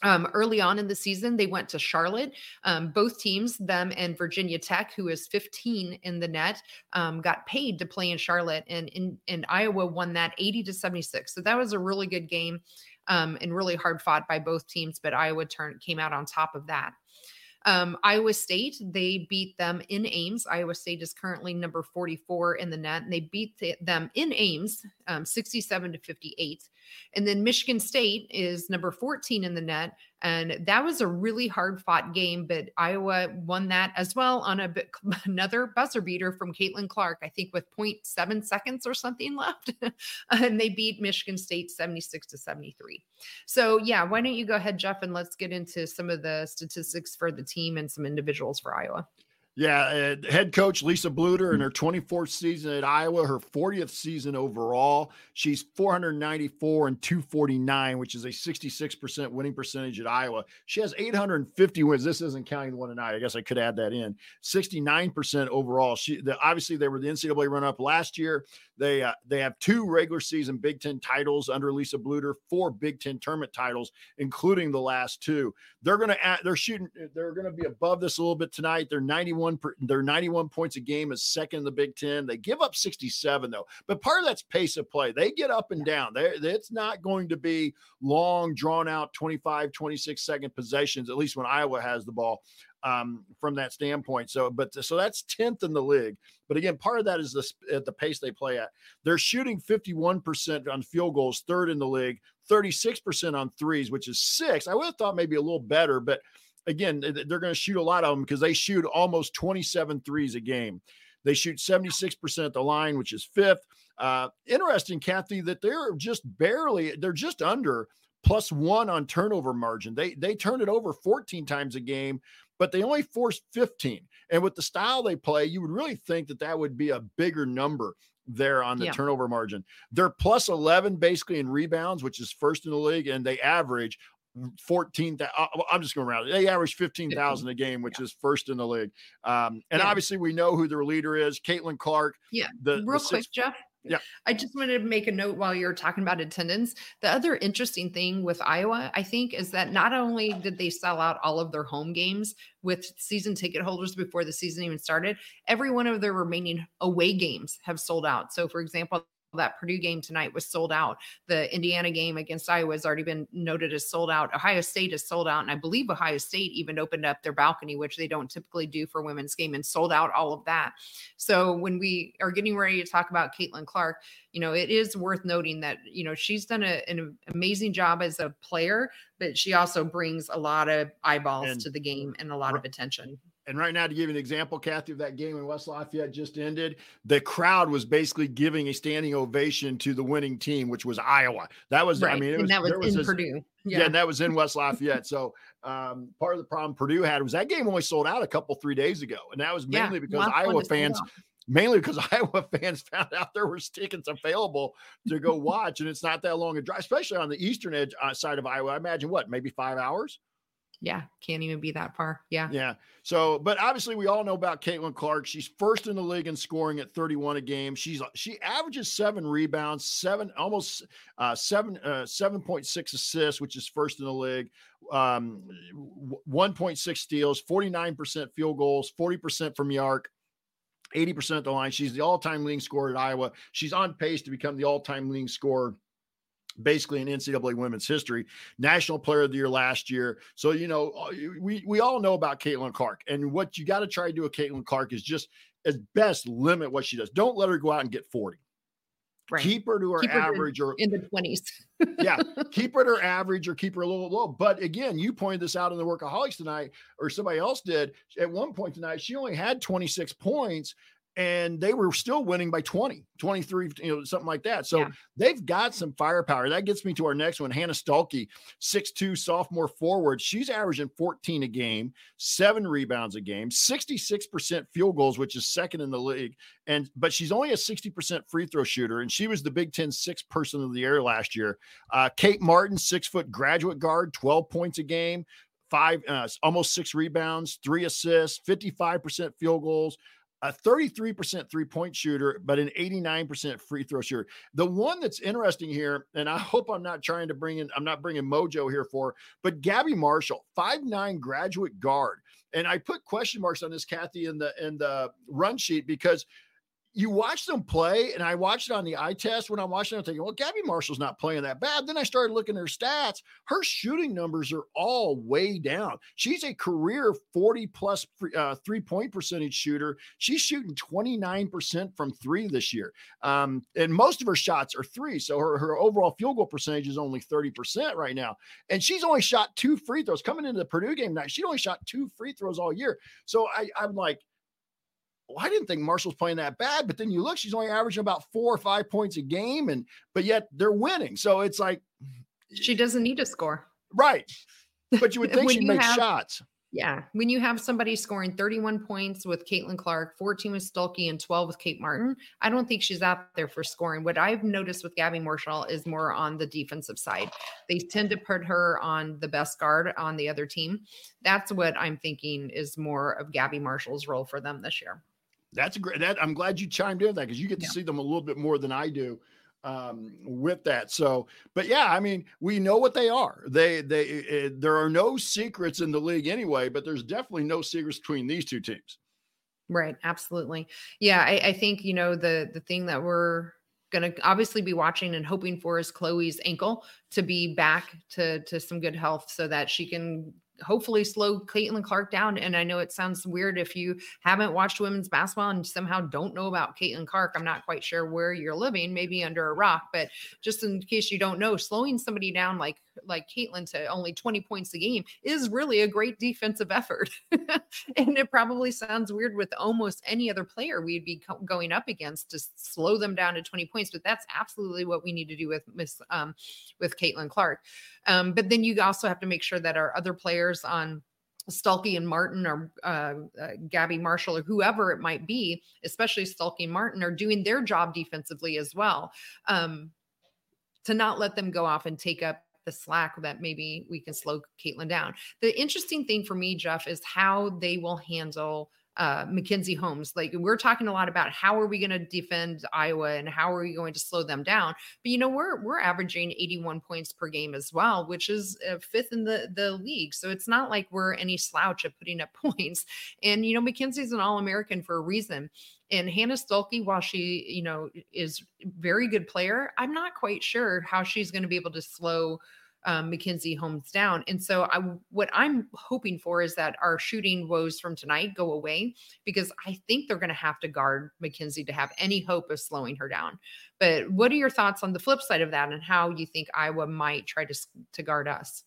Um, early on in the season, they went to Charlotte. Um, both teams, them and Virginia Tech, who is fifteen in the net, um, got paid to play in Charlotte, and in and Iowa won that eighty to seventy-six. So that was a really good game, um, and really hard fought by both teams. But Iowa turned came out on top of that. Um, Iowa State, they beat them in Ames. Iowa State is currently number forty-four in the net, and they beat th- them in Ames, um, sixty-seven to fifty-eight. And then Michigan State is number fourteen in the net. And that was a really hard fought game, but Iowa won that as well on a bit, another buzzer beater from Caitlin Clark, I think with zero point seven seconds or something left. And they beat Michigan State seventy-six to seventy-three. So yeah, why don't you go ahead, Jeff, and let's get into some of the statistics for the team and some individuals for Iowa. Yeah, uh, head coach Lisa Bluder in her twenty-fourth season at Iowa, her fortieth season overall. She's four hundred ninety-four and two forty-nine, which is a sixty-six percent winning percentage at Iowa. She has eight hundred fifty wins. This isn't counting the one tonight. I guess I could add that in. sixty-nine percent overall. She the, obviously they were the N C double A run-up last year. They uh, they have two regular season Big Ten titles under Lisa Bluder, four Big Ten tournament titles, including the last two. They're going to they're shooting they're going to be above this a little bit tonight. They're ninety-one they're ninety-one points a game is second in the Big Ten. They give up sixty-seven though, but part of that's pace of play. They get up and down. They it's not going to be long, drawn out twenty-five, twenty-six second possessions, at least when Iowa has the ball. Um, from that standpoint. So, but so that's tenth in the league. But again, part of that is the, at the pace they play at. They're shooting fifty-one percent on field goals, third in the league, thirty-six percent on threes, which is six. I would have thought maybe a little better, but again, they're going to shoot a lot of them because they shoot almost twenty-seven threes a game. They shoot seventy-six percent at the line, which is fifth. Uh, interesting, Kathy, that they're just barely, they're just under plus one on turnover margin. They, they turn it over fourteen times a game, but they only forced fifteen. And with the style they play, you would really think that that would be a bigger number there on the yeah. turnover margin. They're plus eleven basically in rebounds, which is first in the league. And they average fourteen. I'm just going around. They average fifteen thousand a game, which yeah. is first in the league. Um, and yeah. obviously we know who their leader is, Caitlin Clark. Yeah. The, Real the quick, six- Jeff. Yeah, I just wanted to make a note while you're talking about attendance. The other interesting thing with Iowa, I think, is that not only did they sell out all of their home games with season ticket holders before the season even started, every one of their remaining away games have sold out. So, for example, that Purdue game tonight was sold out. The Indiana game against Iowa has already been noted as sold out. Ohio State is sold out. And I believe Ohio State even opened up their balcony, which they don't typically do for women's game, and sold out all of that. So when we are getting ready to talk about Caitlin Clark, you know, it is worth noting that, you know, she's done a, an amazing job as a player, but she also brings a lot of eyeballs and to the game and a lot right. of attention. And right now, to give you an example, Kathy, of that game in West Lafayette just ended, the crowd was basically giving a standing ovation to the winning team, which was Iowa. That was, right. I mean, it and was, that was, there was in this, Purdue. Yeah. yeah, and that was in West Lafayette. So um, part of the problem Purdue had was that game only sold out a couple, three days ago. And that was mainly yeah, because Iowa fans – Mainly because Iowa fans found out there were tickets available to go watch, and it's not that long a drive, especially on the eastern edge uh, side of Iowa. I imagine, what, maybe five hours? yeah, can't even be that far. Yeah. Yeah. So, but obviously we all know about Caitlin Clark. She's first in the league in scoring at thirty-one a game. She's, she averages seven rebounds, seven, almost uh, seven, uh, seven point six assists, which is first in the league. Um, one point six steals, forty-nine percent field goals, forty percent from the arc, eighty percent at the line. She's the all-time leading scorer at Iowa. She's on pace to become the all-time leading scorer basically in N C double A women's history, national player of the year last year. So, you know, we, we all know about Caitlin Clark, and what you got to try to do with Caitlin Clark is just at best limit what she does. Don't let her go out and get forty. Right. Keep her to her keep average her in, or in the twenties. Yeah. Keep her at her average or keep her a little low. But again, you pointed this out in the Workaholics tonight, or somebody else did at one point tonight. She only had twenty-six points, and they were still winning by twenty, twenty-three, you know, something like that. So yeah. They've got some firepower. That gets me to our next one. Hannah Stuelke, six two sophomore forward. She's averaging fourteen a game, seven rebounds a game, sixty-six percent field goals, which is second in the league. And, but she's only a sixty percent free throw shooter. And she was the Big Ten sixth person of the year last year. Uh, Kate Martin, six foot graduate guard, twelve points a game, five, uh, almost six rebounds, three assists, fifty-five percent field goals, a thirty-three percent three-point shooter, but an eighty-nine percent free throw shooter. The one that's interesting here, and I hope I'm not trying to bring in, I'm not bringing mojo here for, but Gabby Marshall, five nine graduate guard. And I put question marks on this, Kathy, in the, in the run sheet, because you watch them play, and I watched it on the eye test. When I'm watching it, I'm thinking, well, Gabby Marshall's not playing that bad. Then I started looking at her stats. Her shooting numbers are all way down. She's a career forty-plus uh, three-point percentage shooter. She's shooting twenty-nine percent from three this year, um, and most of her shots are three, so her, her overall field goal percentage is only thirty percent right now, and she's only shot two free throws. Coming into the Purdue game night, she only shot two free throws all year. So I, I'm like, well, I didn't think Marshall's playing that bad, but then you look, she's only averaging about four or five points a game, and but yet they're winning. So it's like she doesn't need to score, right? But you would think she'd make have, shots. Yeah, when you have somebody scoring thirty-one points with Caitlin Clark, fourteen with Stuelke, and twelve with Kate Martin, I don't think she's out there for scoring. What I've noticed with Gabby Marshall is more on the defensive side. They tend to put her on the best guard on the other team. That's what I'm thinking is more of Gabby Marshall's role for them this year. That's a great, that I'm glad you chimed in with that, because you get to yeah. see them a little bit more than I do um, with that. So, but yeah, I mean, we know what they are. They, they, uh, there are no secrets in the league anyway, but there's definitely no secrets between these two teams. Right. Absolutely. Yeah. I, I think, you know, the, the thing that we're going to obviously be watching and hoping for is Chloe's ankle to be back to, to some good health, so that she can hopefully slow Caitlin Clark down. And I know it sounds weird if you haven't watched women's basketball and somehow don't know about Caitlin Clark. I'm not quite sure where you're living, maybe under a rock, but just in case you don't know, slowing somebody down like like Caitlin to only twenty points a game is really a great defensive effort. And it probably sounds weird with almost any other player we'd be co- going up against to slow them down to twenty points, but that's absolutely what we need to do with Miss um, with Caitlin Clark. Um, but then you also have to make sure that our other players on Stuelke and Martin or uh, uh, Gabby Marshall or whoever it might be, especially Stuelke and Martin, are doing their job defensively as well, um, to not let them go off and take up the slack that maybe we can slow Caitlin down. The interesting thing for me, Jeff, is how they will handle uh, McKenzie Holmes. Like, we're talking a lot about how are we going to defend Iowa and how are we going to slow them down? But you know, we're, we're averaging eighty-one points per game as well, which is uh, fifth in the, the league. So it's not like we're any slouch at putting up points. And, you know, McKenzie's an All-American for a reason. And Hannah Stuelke, while she, you know, is very good player, I'm not quite sure how she's going to be able to slow um, McKenzie Holmes down. And so I, what I'm hoping for is that our shooting woes from tonight go away, because I think they're going to have to guard McKenzie to have any hope of slowing her down. But what are your thoughts on the flip side of that and how you think Iowa might try to, to guard us?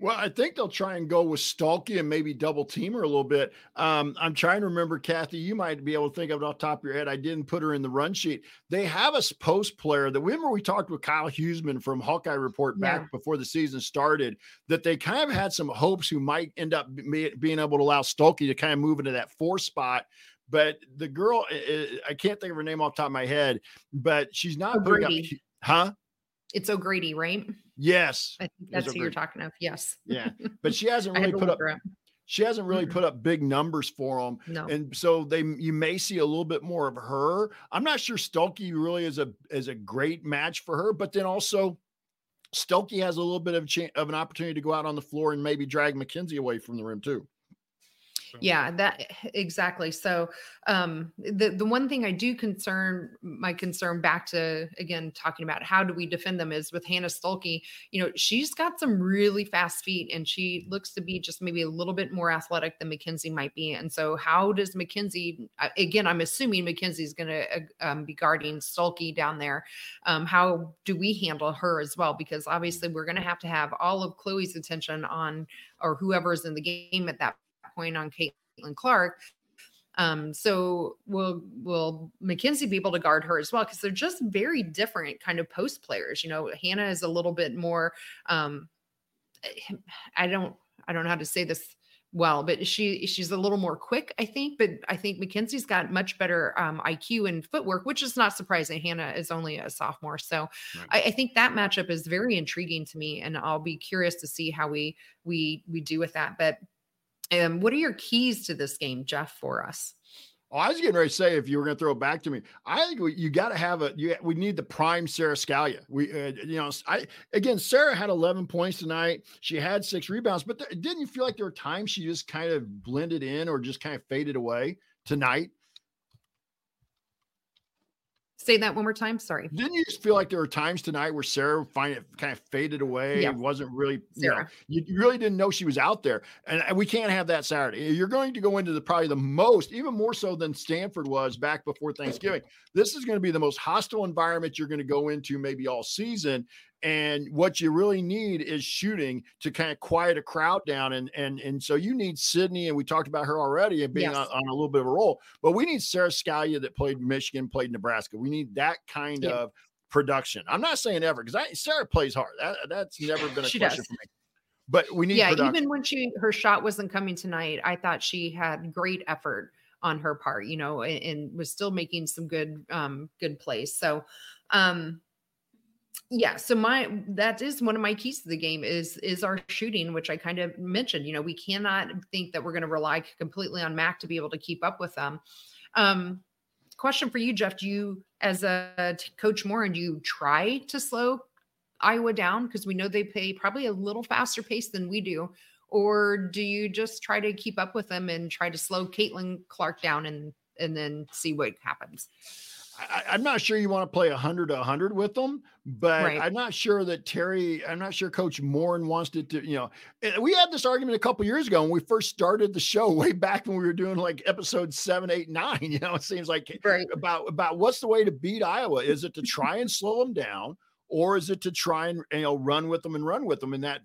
Well, I think they'll try and go with Stuelke and maybe double team her a little bit. Um, I'm trying to remember, Kathy, you might be able to think of it off the top of your head. I didn't put her in the run sheet. They have a post player that, remember we talked with Kyle Huseman from Hawkeye Report back yeah. before the season started, that they kind of had some hopes who might end up be, being able to allow Stuelke to kind of move into that four spot. But the girl, I can't think of her name off the top of my head, but she's not putting up, huh? It's O'Grady, right? Yes. I think that's who you're talking of. Yes. Yeah. But she hasn't really put up, up. She hasn't really mm-hmm. put up big numbers for them. No. And so they, you may see a little bit more of her. I'm not sure Stuelke really is a, is a great match for her, but then also Stuelke has a little bit of, cha- of an opportunity to go out on the floor and maybe drag McKenzie away from the rim too. Yeah, that exactly. So um, the, the one thing I do concern, my concern back to, again, talking about how do we defend them is with Hannah Stuelke. You know, she's got some really fast feet and she looks to be just maybe a little bit more athletic than McKenzie might be. And so how does McKenzie, again, I'm assuming McKenzie's going to um, be guarding Stuelke down there. Um, how do we handle her as well? Because obviously we're going to have to have all of Chloe's attention on, or whoever's in the game at that point, on Caitlin Clark. Um, so will, will McKenzie be able to guard her as well? Because they're just very different kind of post players. You know, Hannah is a little bit more, um, I don't, I don't know how to say this well, but she, she's a little more quick, I think, but I think McKenzie's got much better, um, I Q and footwork, which is not surprising. Hannah is only a sophomore. So right. I, I think that matchup is very intriguing to me, and I'll be curious to see how we, we, we do with that. But Um, what are your keys to this game, Jeff, for us? Oh, I was getting ready to say, if you were going to throw it back to me, I think we, you got to have a, you, we need the prime Sarah Scalia. We, uh, you know, I, again, Sarah had eleven points tonight. She had six rebounds, but there, didn't you feel like there were times she just kind of blended in or just kind of faded away tonight? Say that one more time. Sorry. Didn't you just feel like there were times tonight where Sarah find it kind of faded away? Yeah. It wasn't really, you know, you really didn't know she was out there, and we can't have that Saturday. You're going to go into the, probably the most, even more so than Stanford was back before Thanksgiving. This is going to be the most hostile environment you're going to go into maybe all season. And what you really need is shooting to kind of quiet a crowd down. And, and, and so you need Sydney, and we talked about her already and being yes. on, on a little bit of a roll, but we need Sarah Scalia that played Michigan, played Nebraska. We need that kind yeah. of production. I'm not saying ever, because I, Sarah plays hard. That, that's never been a she question does. for me. But we need Yeah, production. Even when she her shot wasn't coming tonight, I thought she had great effort on her part, you know, and, and was still making some good, um, good plays. So, um, Yeah. So my, that is one of my keys to the game is, is our shooting, which I kind of mentioned. You know, we cannot think that we're going to rely completely on Mac to be able to keep up with them. Um, question for you, Jeff, do you, as a coach Moren, do you try to slow Iowa down? Cause we know they play probably a little faster pace than we do, or do you just try to keep up with them and try to slow Caitlin Clark down and, and then see what happens? I, I'm not sure you want to play a hundred to a hundred with them, but right. I'm not sure that Teri, I'm not sure Coach Moren wants to, to, you know, we had this argument a couple years ago when we first started the show way back when we were doing like episode seven, eight, nine, you know, it seems like right. about, about what's the way to beat Iowa? Is it to try and slow them down? Or is it to try and, you know, run with them and run with them? And that,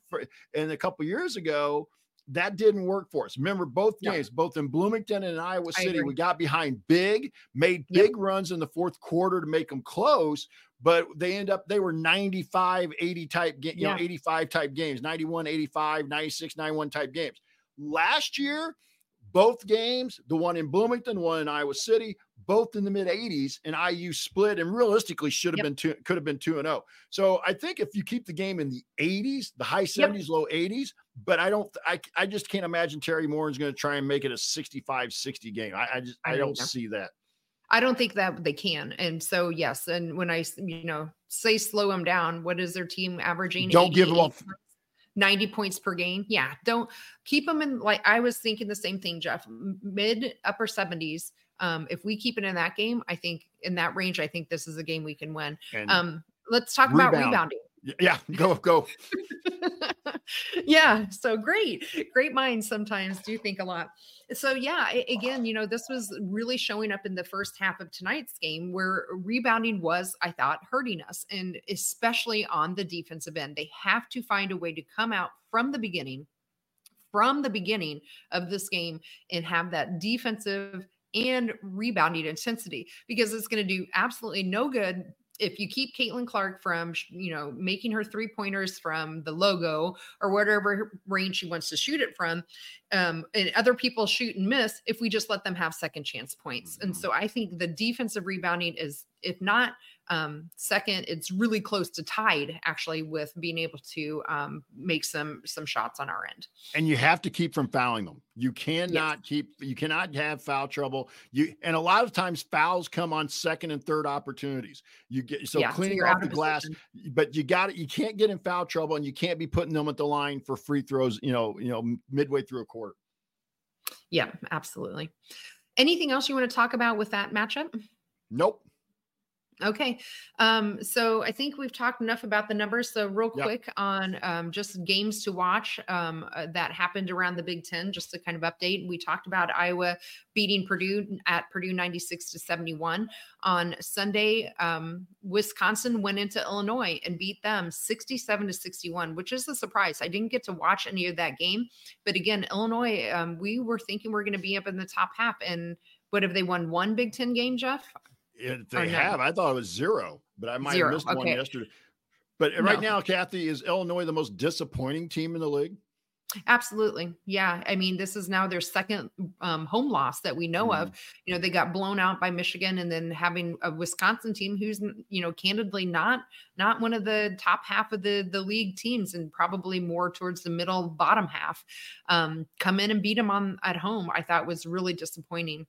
and a couple years ago, that didn't work for us. Remember, both games, yeah. both in Bloomington and in Iowa City, we got behind big, made big yeah. runs in the fourth quarter to make them close, but they end up, they were ninety-five, eighty type, you yeah. know, eighty-five type games, ninety-one, eighty-five, ninety-six, ninety-one type games. Last year, both games, the one in Bloomington, one in Iowa City, both in the mid eighties, and I U split and realistically should have yep. been two, could have been two and oh. So I think if you keep the game in the eighties, the high seventies, yep. low eighties, but I don't, I, I just can't imagine Teri Moren's going to try and make it a sixty-five sixty game. I, I just, I, I don't know. see that. I don't think that they can. And so, yes. And when I, you know, say slow them down, what is their team averaging? Don't give them off. ninety points per game. Yeah. Don't keep them in. Like I was thinking the same thing, Jeff, mid upper seventies. Um, if we keep it in that game, I think in that range, I think this is a game we can win. And um, let's talk rebound. about rebounding. Yeah. Go, go. yeah. So great, great minds sometimes do think a lot. So yeah, again, you know, this was really showing up in the first half of tonight's game where rebounding was, I thought, hurting us, and especially on the defensive end. They have to find a way to come out from the beginning, from the beginning of this game and have that defensive and rebounding intensity, because it's going to do absolutely no good if you keep Caitlin Clark from, you know, making her three pointers from the logo or whatever range she wants to shoot it from, um, and other people shoot and miss, if we just let them have second chance points. Mm-hmm. And so I think the defensive rebounding is if not um, second, it's really close to tied actually with being able to um, make some, some shots on our end. And you have to keep from fouling them. You cannot yes. keep, you cannot have foul trouble. You, and a lot of times fouls come on second and third opportunities. You get, so yeah, cleaning so off the glass, position. But you got it. You can't get in foul trouble and you can't be putting them at the line for free throws, you know, you know, midway through a quarter. Yeah, absolutely. Anything else you want to talk about with that matchup? Nope. Okay. Um, so I think we've talked enough about the numbers. So real quick yep. on um, just games to watch um, uh, that happened around the Big Ten, just to kind of update. We talked about Iowa beating Purdue at Purdue ninety-six to seventy-one on Sunday. Um, Wisconsin went into Illinois and beat them sixty-seven to sixty-one, which is a surprise. I didn't get to watch any of that game, but again, Illinois, um, we were thinking we're going to be up in the top half. And what have they won? One Big Ten game, Jeff? If they have, I thought it was zero, but I might zero. have missed okay. one yesterday. But no. right now, Kathy, is Illinois the most disappointing team in the league? Absolutely. Yeah. I mean, this is now their second um, home loss that we know mm-hmm. of. You know, they got blown out by Michigan and then having a Wisconsin team who's, you know, candidly not, not one of the top half of the, the league teams and probably more towards the middle bottom half um, come in and beat them on at home. I thought was really disappointing.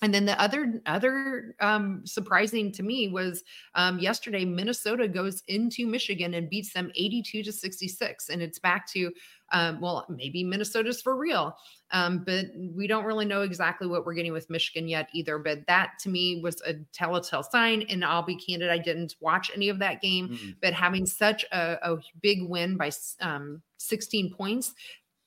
And then the other other um, surprising to me was um, yesterday, Minnesota goes into Michigan and beats them eighty-two to sixty-six. And it's back to, um, well, maybe Minnesota's for real. Um, but we don't really know exactly what we're getting with Michigan yet either. But that to me was a telltale sign. And I'll be candid, I didn't watch any of that game. Mm-hmm. But having such a, a big win by um, sixteen points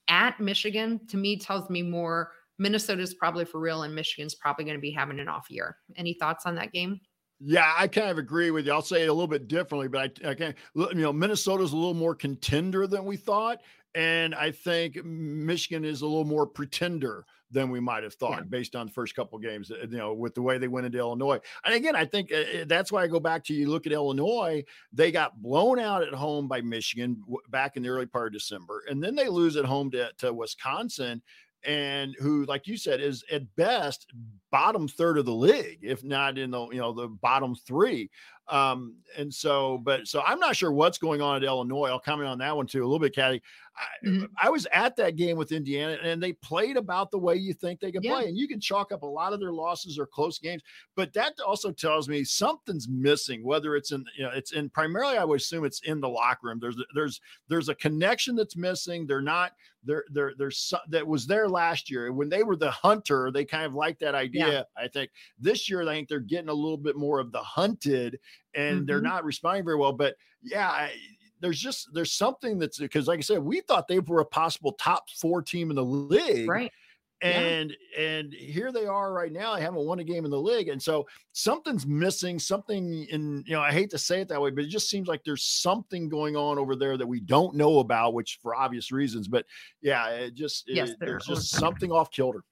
at Michigan, to me, tells me more Minnesota's probably for real and Michigan's probably going to be having an off year. Any thoughts on that game? Yeah, I kind of agree with you. I'll say it a little bit differently, but I, I can't, you know, Minnesota's a little more contender than we thought. And I think Michigan is a little more pretender than we might have thought yeah. based on the first couple of games, you know, with the way they went into Illinois. And again, I think that's why I go back to you look at Illinois. They got blown out at home by Michigan back in the early part of December, and then they lose at home to, to Wisconsin, and who, like you said, is at best bottom third of the league, if not in the, you know, the bottom three. Um, and so, but, so I'm not sure what's going on at Illinois. I'll comment on that one too, a little bit, Kathy. I, mm-hmm. I was at that game with Indiana and they played about the way you think they can yeah. play. And you can chalk up a lot of their losses or close games, but that also tells me something's missing, whether it's in, you know, it's in primarily, I would assume it's in the locker room. There's, there's, there's a connection that's missing. They're not there. There, there's that was there last year when they were the hunter, they kind of liked that idea. Yeah. I think this year, I think they're getting a little bit more of the hunted. And mm-hmm. they're not responding very well, but yeah, I, there's just, there's something that's, because like I said, we thought they were a possible top four team in the league. Right. And, yeah. and here they are right now. They haven't won a game in the league. And so something's missing, something in, you know, I hate to say it that way, but it just seems like there's something going on over there that we don't know about, which for obvious reasons, but yeah, it just, yes, it, there's just something off kilter.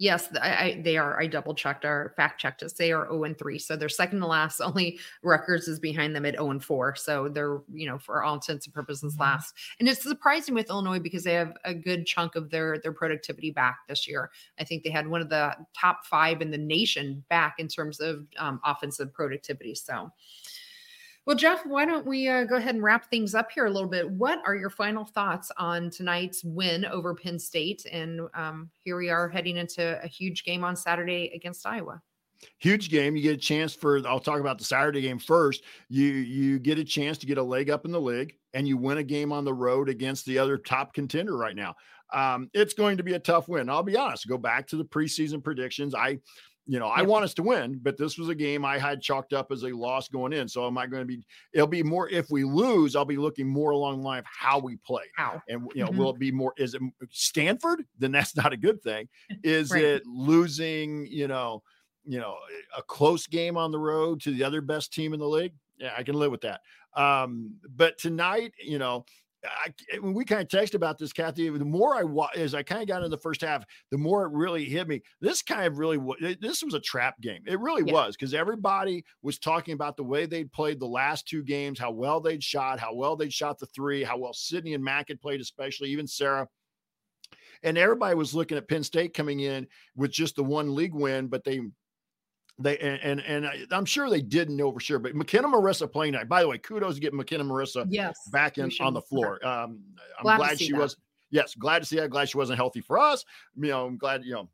Yes, I, I, they are. I double checked our fact checked us. They are oh and three. So they're second to last. Only Rutgers is behind them at oh and four. So they're, you know, for all intents and purposes last. And it's surprising with Illinois because they have a good chunk of their, their productivity back this year. I think they had one of the top five in the nation back in terms of um, offensive productivity. So, well, Jeff, why don't we uh, go ahead and wrap things up here a little bit? What are your final thoughts on tonight's win over Penn State? And um, here we are heading into a huge game on Saturday against Iowa. Huge game. You get a chance for, I'll talk about the Saturday game first. You, you get a chance to get a leg up in the league and you win a game on the road against the other top contender right now. Um, it's going to be a tough win. I'll be honest, go back to the preseason predictions. I, You know, I want us to win, but this was a game I had chalked up as a loss going in. So am I going to be, it'll be more, if we lose, I'll be looking more along the line of how we play. How? And, you know, mm-hmm. will it be more, is it Stanford? Then that's not a good thing. Is right. it losing, you know, you know, a close game on the road to the other best team in the league? Yeah, I can live with that. Um, but tonight, you know, I, we kind of texted about this, Kathy. The more I wa- as I kind of got in the first half, the more it really hit me. This kind of really w- this was a trap game. It really yeah. was, because everybody was talking about the way they'd played the last two games, how well they'd shot, how well they'd shot the three, how well Sydney and Mack had played, especially even Sarah. And everybody was looking at Penn State coming in with just the one league win, but they They and and, and I'm sure they didn't overshare, but Makenna Marisa playing night. By the way, kudos to get Makenna Marisa yes, back in on the floor. Um, I'm glad, glad she that. was. Yes, glad to see that. Glad she wasn't healthy for us. You know, I'm glad. You know,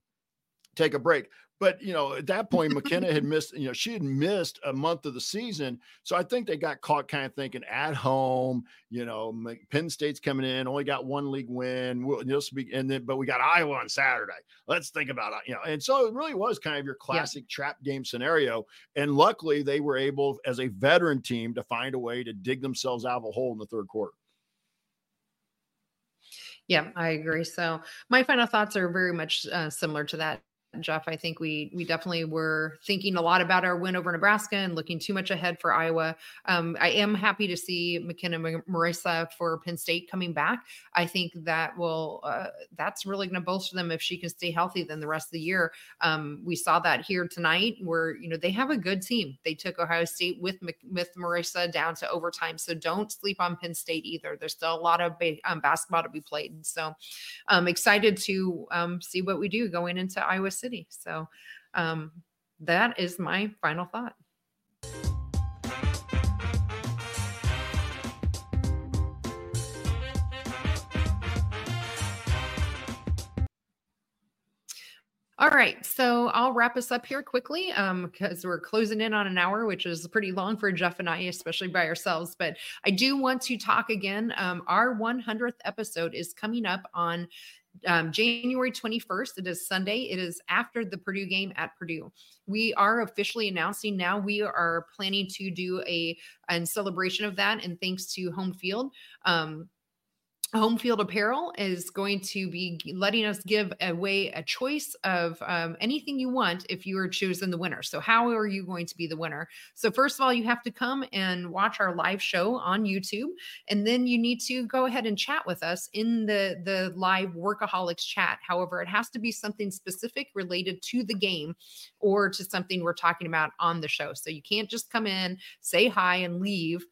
take a break. But, you know, at that point, Makenna had missed, you know, she had missed a month of the season. So I think they got caught kind of thinking at home, you know, Penn State's coming in, only got one league win. We'll, this be, and then, but we got Iowa on Saturday. Let's think about it, you know. And so it really was kind of your classic yeah. trap game scenario. And luckily they were able, as a veteran team, to find a way to dig themselves out of a hole in the third quarter. Yeah, I agree. So my final thoughts are very much uh, similar to that. Jeff, I think we we definitely were thinking a lot about our win over Nebraska and looking too much ahead for Iowa. Um, I am happy to see Makenna Marisa for Penn State coming back. I think that will uh, that's really going to bolster them if she can stay healthy then the rest of the year. Um, we saw that here tonight where, you know, they have a good team. They took Ohio State with, with Marisa down to overtime. So don't sleep on Penn State either. There's still a lot of ba- um, basketball to be played. So I'm excited to um, see what we do going into Iowa City. So um, that is my final thought. All right, so I'll wrap us up here quickly um, because we're closing in on an hour, which is pretty long for Jeff and I, especially by ourselves. But I do want to talk again. Um, our one hundredth episode is coming up on Um, January twenty-first. It is Sunday. It is after the Purdue game at Purdue. We are officially announcing now we are planning to do a, a celebration of that. And thanks to Homefield, um, Homefield Apparel is going to be letting us give away a choice of um, anything you want if you are chosen the winner. So how are you going to be the winner? So first of all, you have to come and watch our live show on YouTube, and then you need to go ahead and chat with us in the, the live Workaholics chat. However, it has to be something specific related to the game or to something we're talking about on the show. So you can't just come in, say hi, and leave,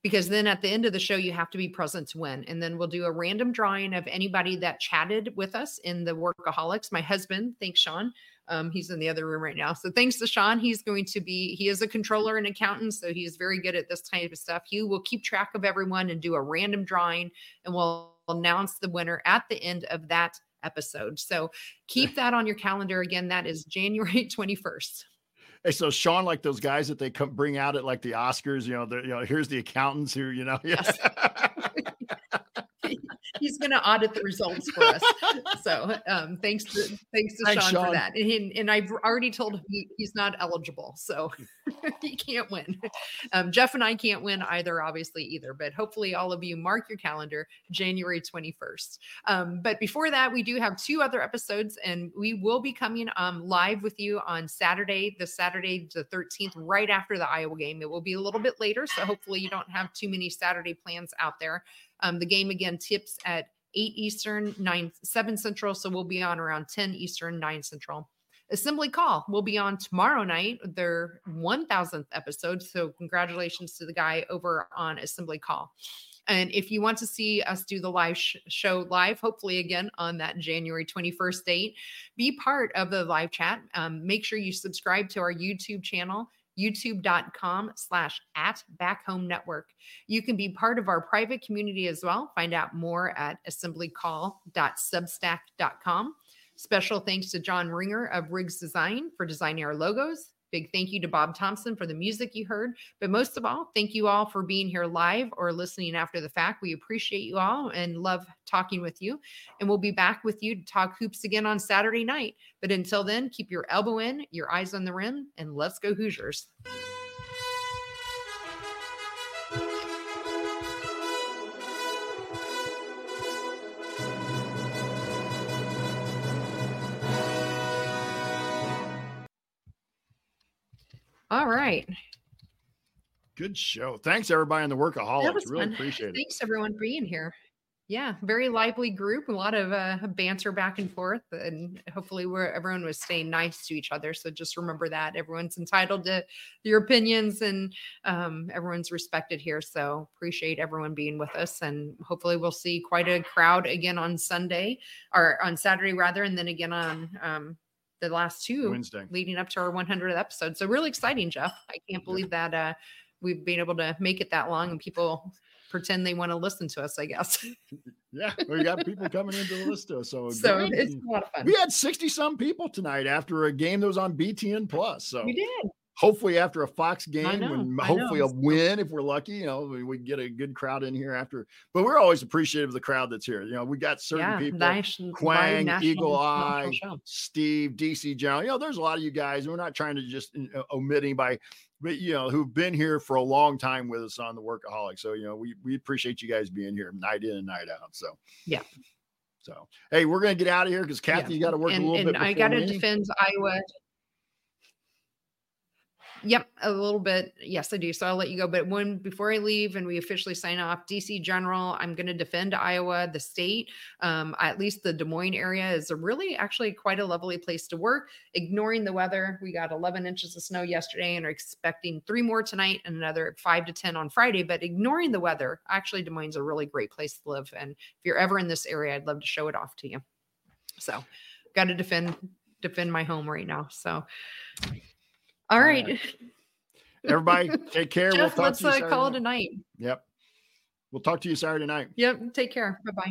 because then at the end of the show, you have to be present to win. And then we'll do a random drawing of anybody that chatted with us in the Workaholics. My husband, thanks, Sean. Um, he's in the other room right now. So thanks to Sean, he's going to be, he is a controller and accountant. So he is very good at this type of stuff. He will keep track of everyone and do a random drawing, and we'll announce the winner at the end of that episode. So keep that on your calendar. Again, that is January twenty-first. Hey, so Sean, like those guys that they come bring out at like the Oscars, you know, the, you know, here's the accountants who, you know, yes. He's going to audit the results for us. So um, thanks to, thanks to thanks, Sean, Sean for that. And, and I've already told him he, he's not eligible, so he can't win. Um, Jeff and I can't win either, obviously, either. But hopefully all of you mark your calendar, January twenty-first. Um, but before that, we do have two other episodes, and we will be coming um, live with you on Saturday, the Saturday the thirteenth, right after the Iowa game. It will be a little bit later, so hopefully you don't have too many Saturday plans out there. Um, the game again tips at eight Eastern, nine, seven Central. So we'll be on around ten Eastern, nine Central. Assembly Call will be on tomorrow night, their one thousandth episode. So congratulations to the guy over on Assembly Call. And if you want to see us do the live sh- show live, hopefully again on that January twenty-first date, be part of the live chat. Um, make sure you subscribe to our YouTube channel, youtube.com slash at Back Home Network. You can be part of our private community as well. Find out more at assembly call dot substack dot com. Special thanks to John Ringer of Riggs Design for designing our logos. Big thank you to Bob Thompson for the music you heard. But most of all, thank you all for being here live or listening after the fact. We appreciate you all and love talking with you. And we'll be back with you to talk hoops again on Saturday night. But until then, keep your elbow in, your eyes on the rim, and let's go Hoosiers. All right. Good show. Thanks, everybody on the Workaholics. Really fun. Appreciate it. Thanks, everyone, for being here. Yeah, very lively group. A lot of uh, banter back and forth. And hopefully we're, everyone was staying nice to each other. So just remember that. Everyone's entitled to your opinions, and um, everyone's respected here. So appreciate everyone being with us. And hopefully we'll see quite a crowd again on Sunday, or on Saturday, rather, and then again on um, the last two Wednesday. leading up to our one hundredth episode. So really exciting, Jeff. I can't believe yeah. that uh, we've been able to make it that long and people pretend they want to listen to us, I guess. Yeah, we got people coming in to listen to us. So, so it's a lot of fun. We had sixty some people tonight after a game that was on B T N Plus. So we did. Hopefully after a Fox game, know, when hopefully a win, if we're lucky, you know, we, we get a good crowd in here after. But we're always appreciative of the crowd that's here. You know, we got certain yeah, people, national, Quang, national, Eagle Eye, Steve, D C General. You know, there's a lot of you guys, and we're not trying to just uh, omit anybody, but, you know, who've been here for a long time with us on The Workaholic. So, you know, we, we appreciate you guys being here night in and night out. So, yeah. So, hey, we're going to get out of here because, Kathy, yeah. you got to work and, a little and bit. And I got to defend Iowa. Yep, a little bit. Yes, I do. So I'll let you go. But when before I leave and we officially sign off, D C General, I'm going to defend Iowa, the state. Um, at least the Des Moines area is a really actually quite a lovely place to work. Ignoring the weather, we got eleven inches of snow yesterday and are expecting three more tonight and another five to ten on Friday. But ignoring the weather, actually, Des Moines is a really great place to live. And if you're ever in this area, I'd love to show it off to you. So got to defend defend my home right now. So. All right. All right. Everybody, take care. Jeff, we'll talk let's to you uh, call it a night. Yep. We'll talk to you Saturday night. Yep. Take care. Bye-bye.